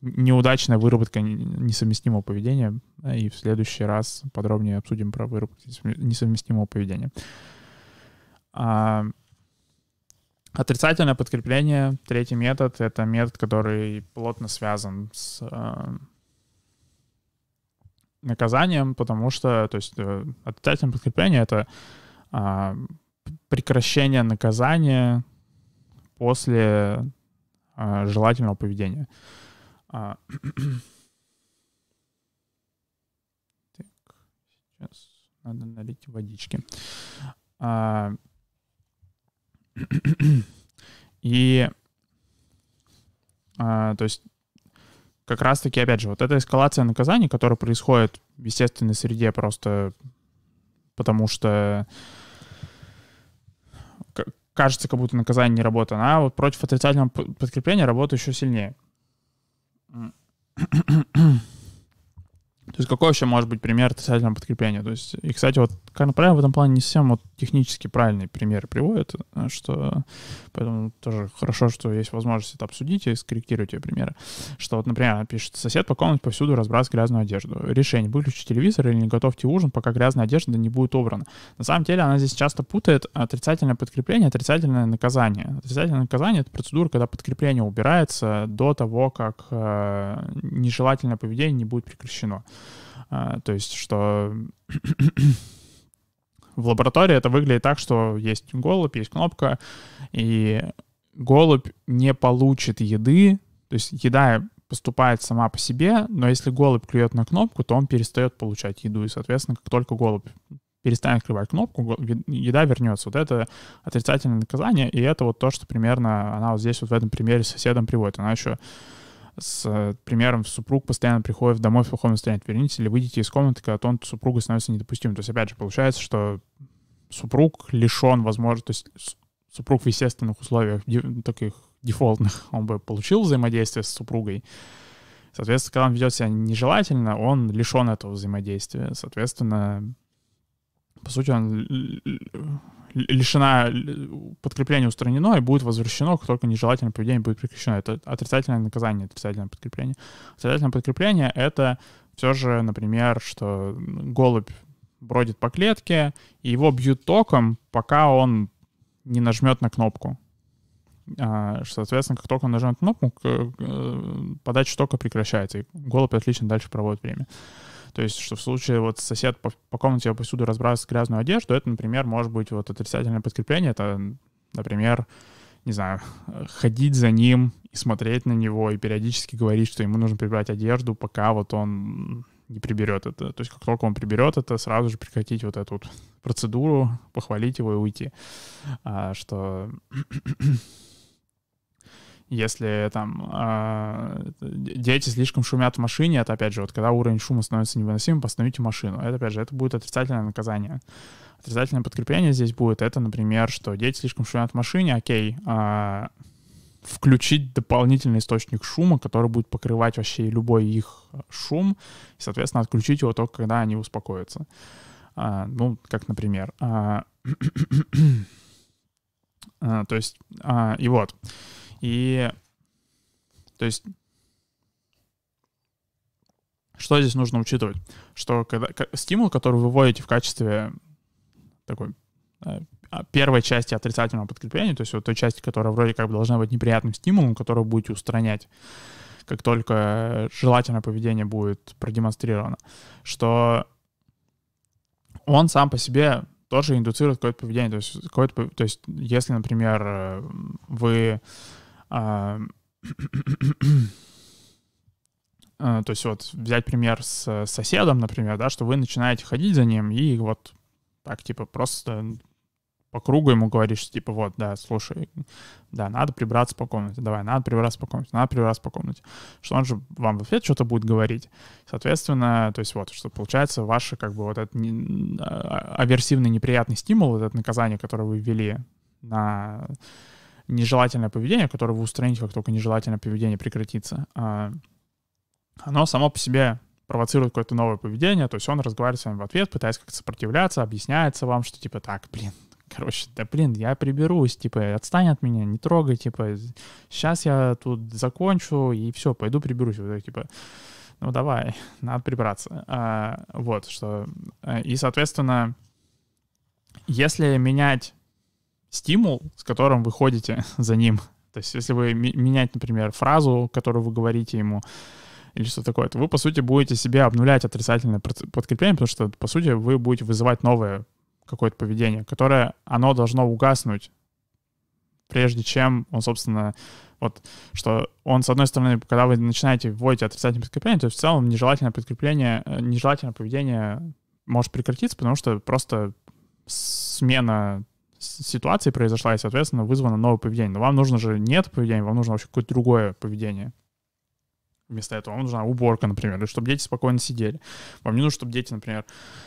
неудачная выработка несовместимого поведения. И в следующий раз подробнее обсудим про выработку несовместимого поведения. Отрицательное подкрепление, третий метод, это метод, который плотно связан с наказанием, потому что, то есть, отрицательное подкрепление — это прекращение наказания после желательного поведения. Так, сейчас надо налить водички. И, то есть, как раз-таки, опять же, вот эта эскалация наказаний, которая происходит в естественной среде просто потому, что кажется, как будто наказание не работает, она вот против отрицательного подкрепления работает еще сильнее. То есть какой еще может быть пример отрицательного подкрепления? То есть, и, кстати, вот Карен Прайор в этом плане не совсем вот технически правильные примеры приводит, что поэтому тоже хорошо, что есть возможность это обсудить и скорректировать ее примеры. Что вот, например, она пишет, сосед по комнате повсюду разбрасывает грязную одежду. Решение, выключить телевизор или не готовьте ужин, пока грязная одежда не будет убрана. На самом деле она здесь часто путает отрицательное подкрепление, отрицательное наказание. Отрицательное наказание — это процедура, когда подкрепление убирается до того, как нежелательное поведение не будет прекращено. То есть, что в лаборатории это выглядит так, что есть голубь, есть кнопка, и голубь не получит еды, то есть еда поступает сама по себе, но если голубь клюет на кнопку, то он перестает получать еду, и, соответственно, как только голубь перестанет клевать кнопку, еда вернется. Вот это отрицательное наказание, и это вот то, что примерно она вот здесь вот в этом примере с соседом приводит. Она еще с примером супруг постоянно приходит домой в плохом состоянии, вернитесь или выйдите из комнаты, когда тон супруга становится недопустимым. То есть, опять же, получается, что супруг лишен возможности, то есть супруг в естественных условиях, таких дефолтных, он бы получил взаимодействие с супругой. Соответственно, когда он ведет себя нежелательно, он лишен этого взаимодействия. Соответственно, по сути, он лишена подкрепления устранено и будет возвращено, как только нежелательное поведение будет прекращено. Это отрицательное наказание, отрицательное подкрепление. Отрицательное подкрепление — это все же, например, что голубь бродит по клетке, и его бьют током, пока он не нажмет на кнопку. Соответственно, как только он нажмет на кнопку, подача тока прекращается, и голубь отлично дальше проводит время. То есть, что в случае вот сосед по комнате повсюду разбрасывает грязную одежду, это, например, может быть вот отрицательное подкрепление, это, например, не знаю, ходить за ним и смотреть на него, и периодически говорить, что ему нужно прибрать одежду, пока вот он не приберет это. То есть, как только он приберет это, сразу же прекратить вот эту вот процедуру, похвалить его и уйти. Что... Если там дети слишком шумят в машине, это, опять же, вот когда уровень шума становится невыносимым, остановите машину. Это, опять же, это будет отрицательное наказание. Отрицательное подкрепление здесь будет, это, например, что дети слишком шумят в машине, окей, включить дополнительный источник шума, который будет покрывать вообще любой их шум, и, соответственно, отключить его только, когда они успокоятся. Ну, как, например. То есть, и вот. И, то есть, что здесь нужно учитывать? Что когда стимул, который вы вводите в качестве такой первой части отрицательного подкрепления, то есть вот той части, которая вроде как должна быть неприятным стимулом, которую будете устранять, как только желательное поведение будет продемонстрировано, что он сам по себе тоже индуцирует какое-то поведение. То есть, если, например, вы... То есть вот взять пример с соседом, например, да, что вы начинаете ходить за ним и вот так типа просто по кругу ему говоришь, что типа вот, да, слушай, да, надо прибраться по комнате, давай, надо прибраться по комнате, надо прибраться по комнате. Что он же вам в ответ что-то будет говорить. Соответственно, то есть вот, что получается ваше как бы вот этот аверсивный неприятный стимул, вот это наказание, которое вы ввели на... нежелательное поведение, которое вы устраните, как только нежелательное поведение прекратится, оно само по себе провоцирует какое-то новое поведение, то есть он разговаривает с вами в ответ, пытается как-то сопротивляться, объясняется вам, что типа так, блин, короче, да блин, я приберусь, типа отстань от меня, не трогай, типа сейчас я тут закончу и все, пойду приберусь, вот так, типа ну давай, надо прибраться. Вот, что... И, соответственно, если менять стимул, с которым вы ходите за ним. То есть если вы меняете, например, фразу, которую вы говорите ему, или что такое, то вы, по сути, будете себе обнулять отрицательное подкрепление, потому что, по сути, вы будете вызывать новое какое-то поведение, которое, оно должно угаснуть, прежде чем он, собственно, вот, что он, с одной стороны, когда вы начинаете вводить отрицательное подкрепление, то есть в целом нежелательное поведение может прекратиться, потому что просто смена ситуация произошла, и, соответственно, вызвано новое поведение. Но вам нужно же не это поведение, вам нужно вообще какое-то другое поведение. Вместо этого вам нужна уборка, например, или чтобы дети спокойно сидели. Вам не нужно, чтобы дети, например,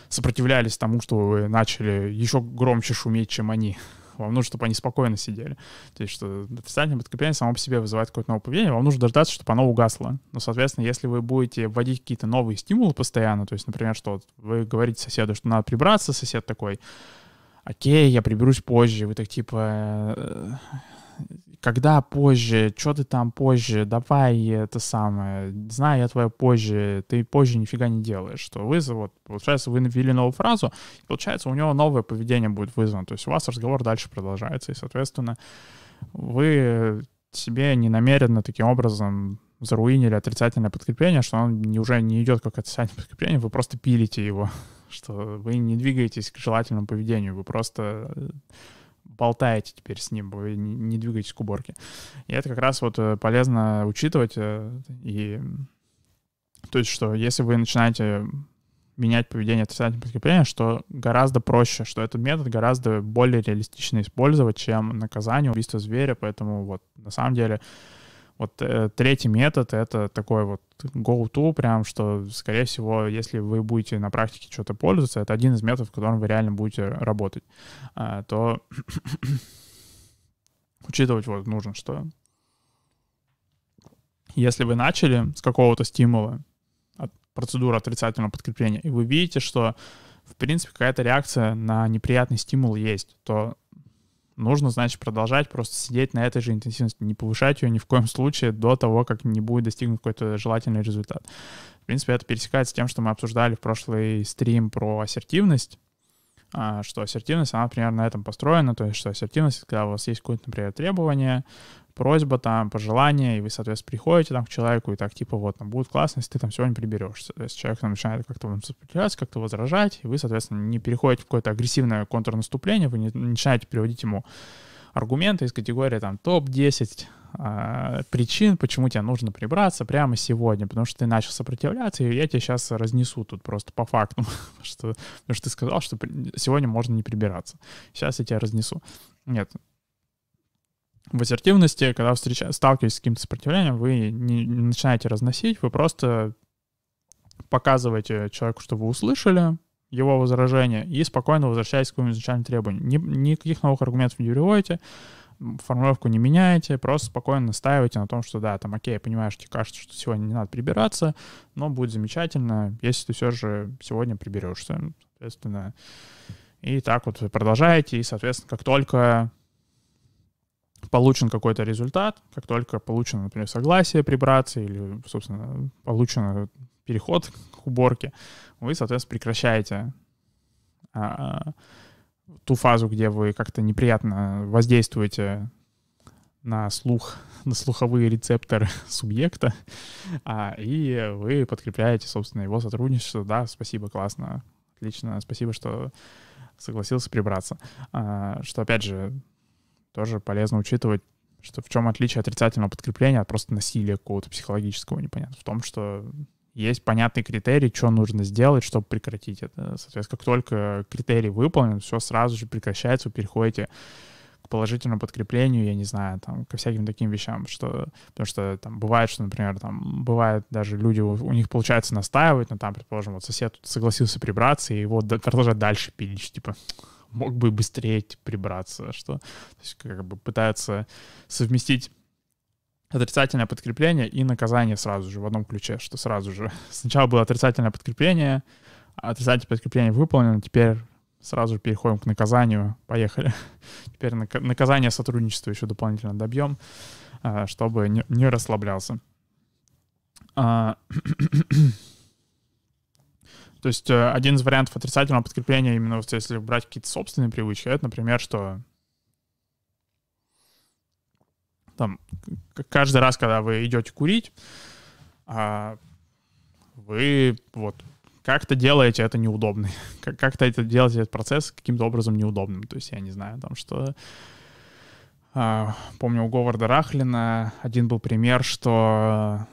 сопротивлялись тому, что вы начали еще громче шуметь, чем они. Вам нужно, чтобы они спокойно сидели. То есть, что отрицательное подкрепление само по себе вызывает какое-то новое поведение, вам нужно дождаться, чтобы оно угасло. Но, соответственно, если вы будете вводить какие-то новые стимулы постоянно, то есть, например, что вы говорите соседу, что надо прибраться, сосед такой... Окей, я приберусь позже. Вы так типа, когда позже? Чё ты там позже? Давай это самое. Знаю я твое позже. Ты позже нифига не делаешь. Что вы, вот, получается, вы ввели новую фразу, и получается, у него новое поведение будет вызвано. То есть у вас разговор дальше продолжается. И, соответственно, вы себе ненамеренно таким образом заруинили отрицательное подкрепление, что он уже не идет как отрицательное подкрепление, вы просто пилите его. Что вы не двигаетесь к желательному поведению, вы просто болтаете теперь с ним, вы не двигаетесь к уборке. И это как раз вот полезно учитывать. И то есть, что если вы начинаете менять поведение отрицательного подкрепления, что гораздо проще, что этот метод гораздо более реалистично использовать, чем наказание, убийство зверя. Поэтому вот на самом деле вот третий метод — это такой вот go-to, прям, что, скорее всего, если вы будете на практике что-то пользоваться, это один из методов, в котором вы реально будете работать, то учитывать вот нужно, что если вы начали с какого-то стимула, от процедуры отрицательного подкрепления, и вы видите, что, в принципе, какая-то реакция на неприятный стимул есть, то нужно, значит, продолжать просто сидеть на этой же интенсивности, не повышать ее ни в коем случае до того, как не будет достигнут какой-то желательный результат. В принципе, это пересекается с тем, что мы обсуждали в прошлый стрим про ассертивность, что ассертивность, она примерно на этом построена, то есть что ассертивность, когда у вас есть какое-то, например, требование, просьба, там, пожелание, и вы, соответственно, приходите там к человеку, и так, типа, вот, там, будет классно, если ты там сегодня приберешься. То есть человек там начинает как-то вам сопротивляться, как-то возражать, и вы, соответственно, не переходите в какое-то агрессивное контрнаступление, вы не начинаете приводить ему аргументы из категории, там, топ-10 причин, почему тебе нужно прибраться прямо сегодня, потому что ты начал сопротивляться, и я тебя сейчас разнесу тут просто по факту, потому что ты сказал, что сегодня можно не прибираться. Сейчас я тебя разнесу. Нет. В ассертивности, когда вы сталкиваетесь с каким-то сопротивлением, вы не начинаете разносить, вы просто показываете человеку, что вы услышали его возражение, и спокойно возвращаетесь к своему изначальному требованию. Никаких новых аргументов не переводите, формулировку не меняете, просто спокойно настаиваете на том, что да, там, окей, я понимаю, что тебе кажется, что сегодня не надо прибираться, но будет замечательно, если ты все же сегодня приберешься, соответственно. И так вот вы продолжаете, и, соответственно, как только получен какой-то результат, как только получено, например, согласие прибраться или, собственно, получен переход к уборке, вы, соответственно, прекращаете ту фазу, где вы как-то неприятно воздействуете на слух, на слуховые рецепторы субъекта, и вы подкрепляете, собственно, его сотрудничество. Да, спасибо, классно, отлично, спасибо, что согласился прибраться. Что, опять же, тоже полезно учитывать, что в чем отличие отрицательного подкрепления от просто насилия какого-то психологического, непонятно, в том, что есть понятный критерий, что нужно сделать, чтобы прекратить это. Соответственно, как только критерий выполнен, все сразу же прекращается, вы переходите к положительному подкреплению, я не знаю, там, ко всяким таким вещам, что, потому что там бывает, что, например, там, бывает даже люди, у них получается настаивать, но там, предположим, вот сосед согласился прибраться, и его продолжать дальше пилить, типа, мог бы быстрее прибраться, что, то есть, как бы пытаются совместить отрицательное подкрепление и наказание сразу же в одном ключе, что сразу же. Сначала было отрицательное подкрепление выполнено, теперь сразу же переходим к наказанию. Поехали. Теперь наказание сотрудничества еще дополнительно добьем, чтобы не расслаблялся. То есть один из вариантов отрицательного подкрепления, именно вот если брать какие-то собственные привычки, это, например, что там, каждый раз, когда вы идете курить, вы вот как-то делаете это неудобно. Как-то это делаете этот процесс каким-то образом неудобным. То есть я не знаю, там что... Помню, у Говарда Рахлина один был пример, что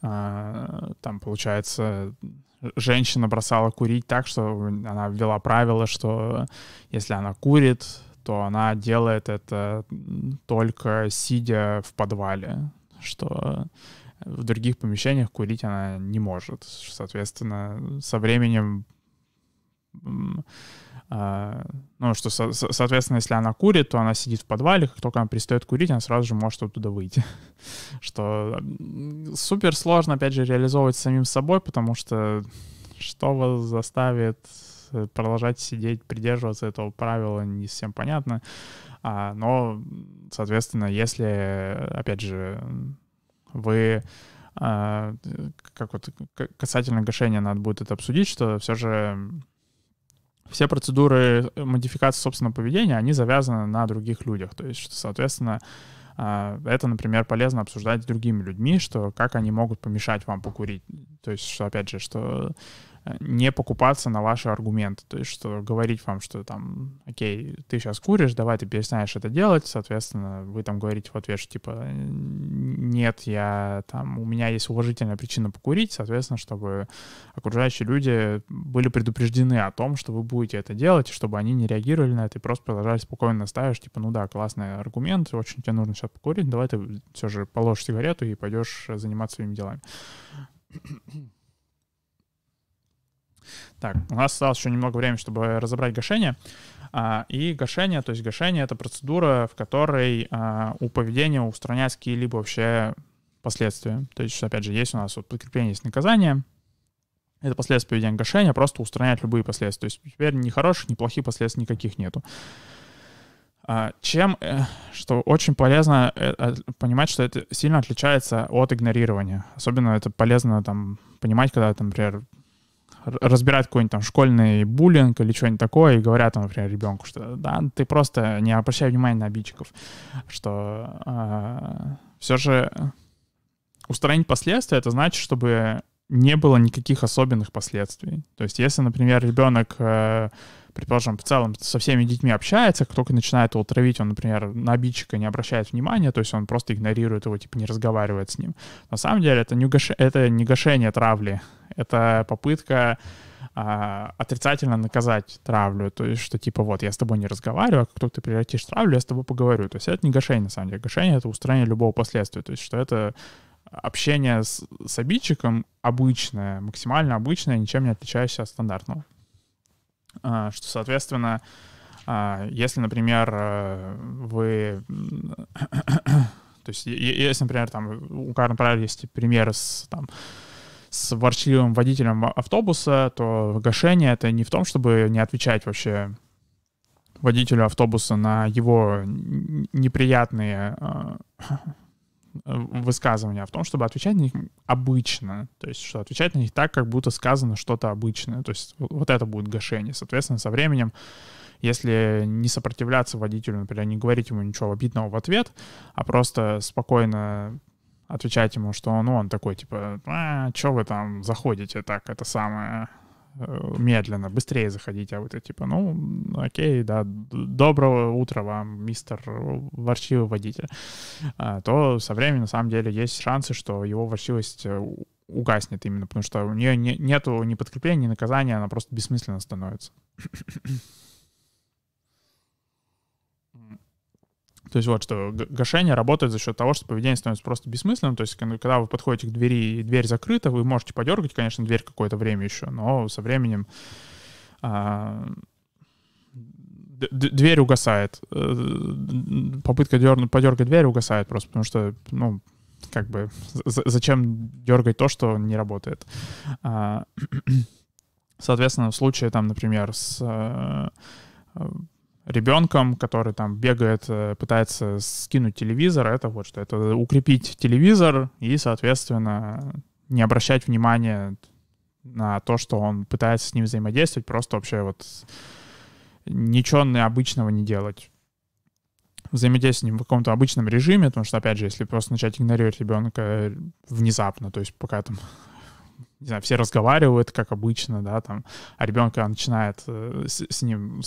там, получается, женщина бросала курить так, что она ввела правило, что если она курит, то она делает это только сидя в подвале, что в других помещениях курить она не может. Соответственно, со временем, ну, что, соответственно, если она курит, то она сидит в подвале, как только она перестает курить, она сразу же может оттуда выйти. Что супер сложно, опять же, реализовывать самим собой, потому что что вас заставит продолжать сидеть, придерживаться этого правила, не совсем понятно. Но, соответственно, если, опять же, вы... Как вот касательно гашения надо будет это обсудить, что все же все процедуры модификации собственного поведения, они завязаны на других людях. То есть, соответственно, это, например, полезно обсуждать с другими людьми, что как они могут помешать вам покурить. То есть, что, опять же, что не покупаться на ваши аргументы. То есть, что говорить вам, что там, окей, ты сейчас куришь, давай ты перестанешь это делать, соответственно, вы там говорите в ответ, что типа, нет, я там, у меня есть уважительная причина покурить, соответственно, чтобы окружающие люди были предупреждены о том, что вы будете это делать, чтобы они не реагировали на это и просто продолжали спокойно настаивать, типа, ну да, классный аргумент, очень тебе нужно сейчас покурить, давай ты все же положишь сигарету и пойдешь заниматься своими делами. Так, у нас осталось еще немного времени, чтобы разобрать гашение. И гашение, то есть гашение — это процедура, в которой у поведения устраняются какие-либо вообще последствия. То есть, опять же, есть у нас вот подкрепление, есть наказание. Это последствия поведения гашения, просто устранять любые последствия. То есть теперь ни хороших, ни плохих последствий никаких нету. Что очень полезно понимать, что это сильно отличается от игнорирования. Особенно это полезно там понимать, когда, там, например, разбирают какой-нибудь там школьный буллинг или что-нибудь такое, и говорят, например, ребенку, что да, ты просто не обращай внимания на обидчиков, что все же устранить последствия — это значит, чтобы не было никаких особенных последствий. То есть если, например, ребенок, предположим, в целом со всеми детьми общается, как только начинает его травить, он, например, на обидчика не обращает внимания, то есть он просто игнорирует его, типа не разговаривает с ним. На самом деле это не гашение травли, это попытка отрицательно наказать травлю, то есть что типа вот я с тобой не разговариваю, а как только ты прекратишь травлю, я с тобой поговорю. То есть это не гашение, на самом деле. Гашение — это устранение любого последствия, то есть что это общение с обидчиком обычное, максимально обычное, ничем не отличающееся от стандартного. Что, соответственно, если, например, вы... То есть, если, например, там, у Карен Прайор есть пример с ворчливым водителем автобуса, то гашение — это не в том, чтобы не отвечать вообще водителю автобуса на его неприятные... высказывания, а в том, чтобы отвечать на них обычно, то есть что отвечать на них так, как будто сказано что-то обычное, то есть вот это будет гашение. Соответственно, со временем, если не сопротивляться водителю, например, не говорить ему ничего обидного в ответ, а просто спокойно отвечать ему, что ну он такой, типа, чё вы там заходите так, это самое... медленно, быстрее заходите, а вы-то типа, ну, окей, да, доброго утра вам, мистер ворчливый водитель, то со временем, на самом деле, есть шансы, что его ворчливость угаснет именно, потому что у нее нету ни подкрепления, ни наказания, она просто бессмысленно становится. То есть вот что, гашение работает за счет того, что поведение становится просто бессмысленным. То есть когда вы подходите к двери, и дверь закрыта, вы можете подергать, конечно, дверь какое-то время еще, но со временем дверь угасает. Попытка подергать дверь угасает просто, потому что, ну, как бы, зачем дергать то, что не работает? Соответственно, в случае, там, например, с... ребенком, который там бегает, пытается скинуть телевизор, это вот что, это укрепить телевизор и, соответственно, не обращать внимания на то, что он пытается с ним взаимодействовать, просто вообще вот ничего обычного не делать. Взаимодействовать с ним в каком-то обычном режиме, потому что, опять же, если просто начать игнорировать ребенка внезапно, то есть пока там... не знаю, все разговаривают, как обычно, да, там, а ребенка начинает с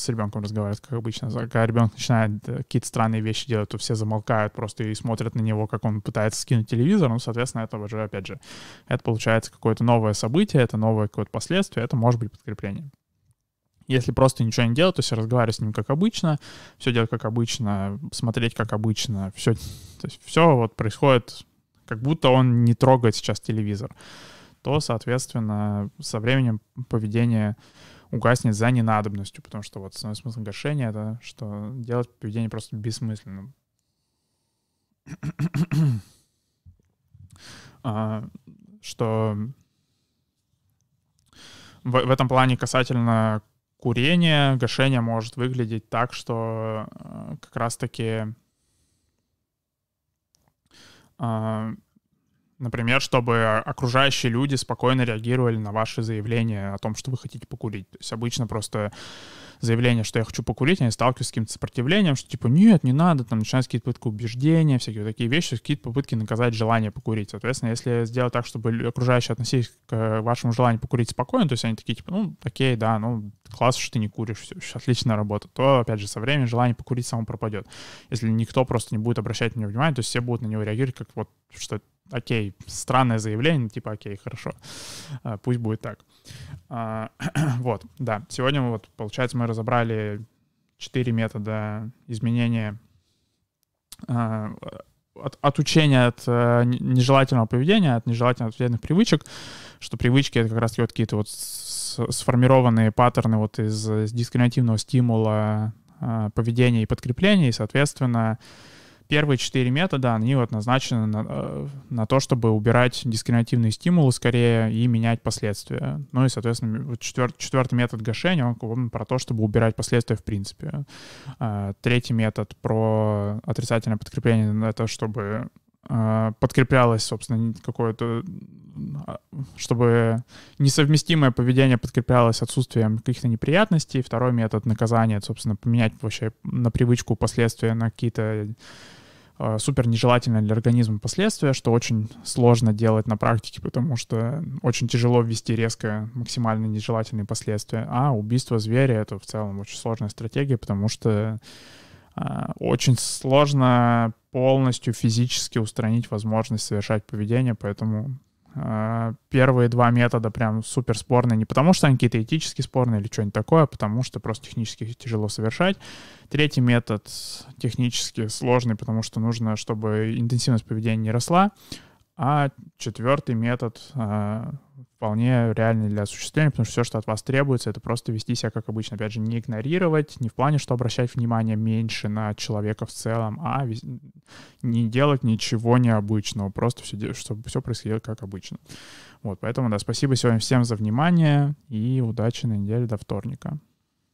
ребенком разговаривать, как обычно. Когда ребенок начинает какие-то странные вещи делать, то все замолкают просто и смотрят на него, как он пытается скинуть телевизор. Ну, соответственно, это уже, опять же, это получается какое-то новое событие, это новое какое-то последствие, это может быть подкрепление. Если просто ничего не делать, то есть разговаривать с ним как обычно, все делать как обычно, смотреть как обычно, все, то есть все вот происходит, как будто он не трогает сейчас телевизор, то, соответственно, со временем поведение угаснет за ненадобностью, потому что вот основной смысл гашения — это что делать поведение просто бессмысленным. Что в этом плане касательно курения, гашение может выглядеть так, что как раз-таки, например, чтобы окружающие люди спокойно реагировали на ваши заявления о том, что вы хотите покурить. То есть обычно просто заявление, что я хочу покурить, они сталкиваются с каким-то сопротивлением, что типа нет, не надо, там начинаются какие-то попытки убеждения, всякие вот такие вещи, какие-то попытки наказать желание покурить. Соответственно, если сделать так, чтобы окружающие относились к вашему желанию покурить спокойно, то есть они такие типа, ну окей, да, ну класс, что ты не куришь, все, отличная работа, то опять же со временем желание покурить само пропадет. Если никто просто не будет обращать на него внимания, то есть все будут на него реагировать как вот что окей, странное заявление, типа окей, хорошо, пусть будет так. Вот, да, сегодня вот, получается, мы разобрали 4 метода изменения отучения от нежелательного поведения, от нежелательных привычек, что привычки — это как раз какие-то вот сформированные паттерны вот из дискриминативного стимула поведения и подкрепления, и, соответственно, первые 4 метода, они вот назначены на то, чтобы убирать дискриминативные стимулы скорее и менять последствия. Ну и, соответственно, вот четвертый метод гашения, он про то, чтобы убирать последствия в принципе. Третий метод про отрицательное подкрепление — это чтобы подкреплялось, собственно, какое-то, чтобы несовместимое поведение подкреплялось отсутствием каких-то неприятностей. Второй метод наказания, собственно, поменять вообще на привычку последствия, на какие-то супер нежелательные для организма последствия, что очень сложно делать на практике, потому что очень тяжело ввести резко максимально нежелательные последствия. А убийство зверя — это в целом очень сложная стратегия, потому что очень сложно полностью физически устранить возможность совершать поведение, поэтому первые два метода прям супер спорные, не потому что они какие-то этически спорные или что-нибудь такое, а потому что просто технически тяжело совершать. Третий метод технически сложный, потому что нужно, чтобы интенсивность поведения не росла, а четвертый метод вполне реальный для осуществления, потому что все, что от вас требуется, это просто вести себя как обычно. Опять же, не игнорировать, не в плане, что обращать внимание меньше на человека в целом, а не делать ничего необычного, просто все, чтобы все происходило как обычно. Вот, поэтому, да, спасибо сегодня всем за внимание и удачи на неделе до вторника.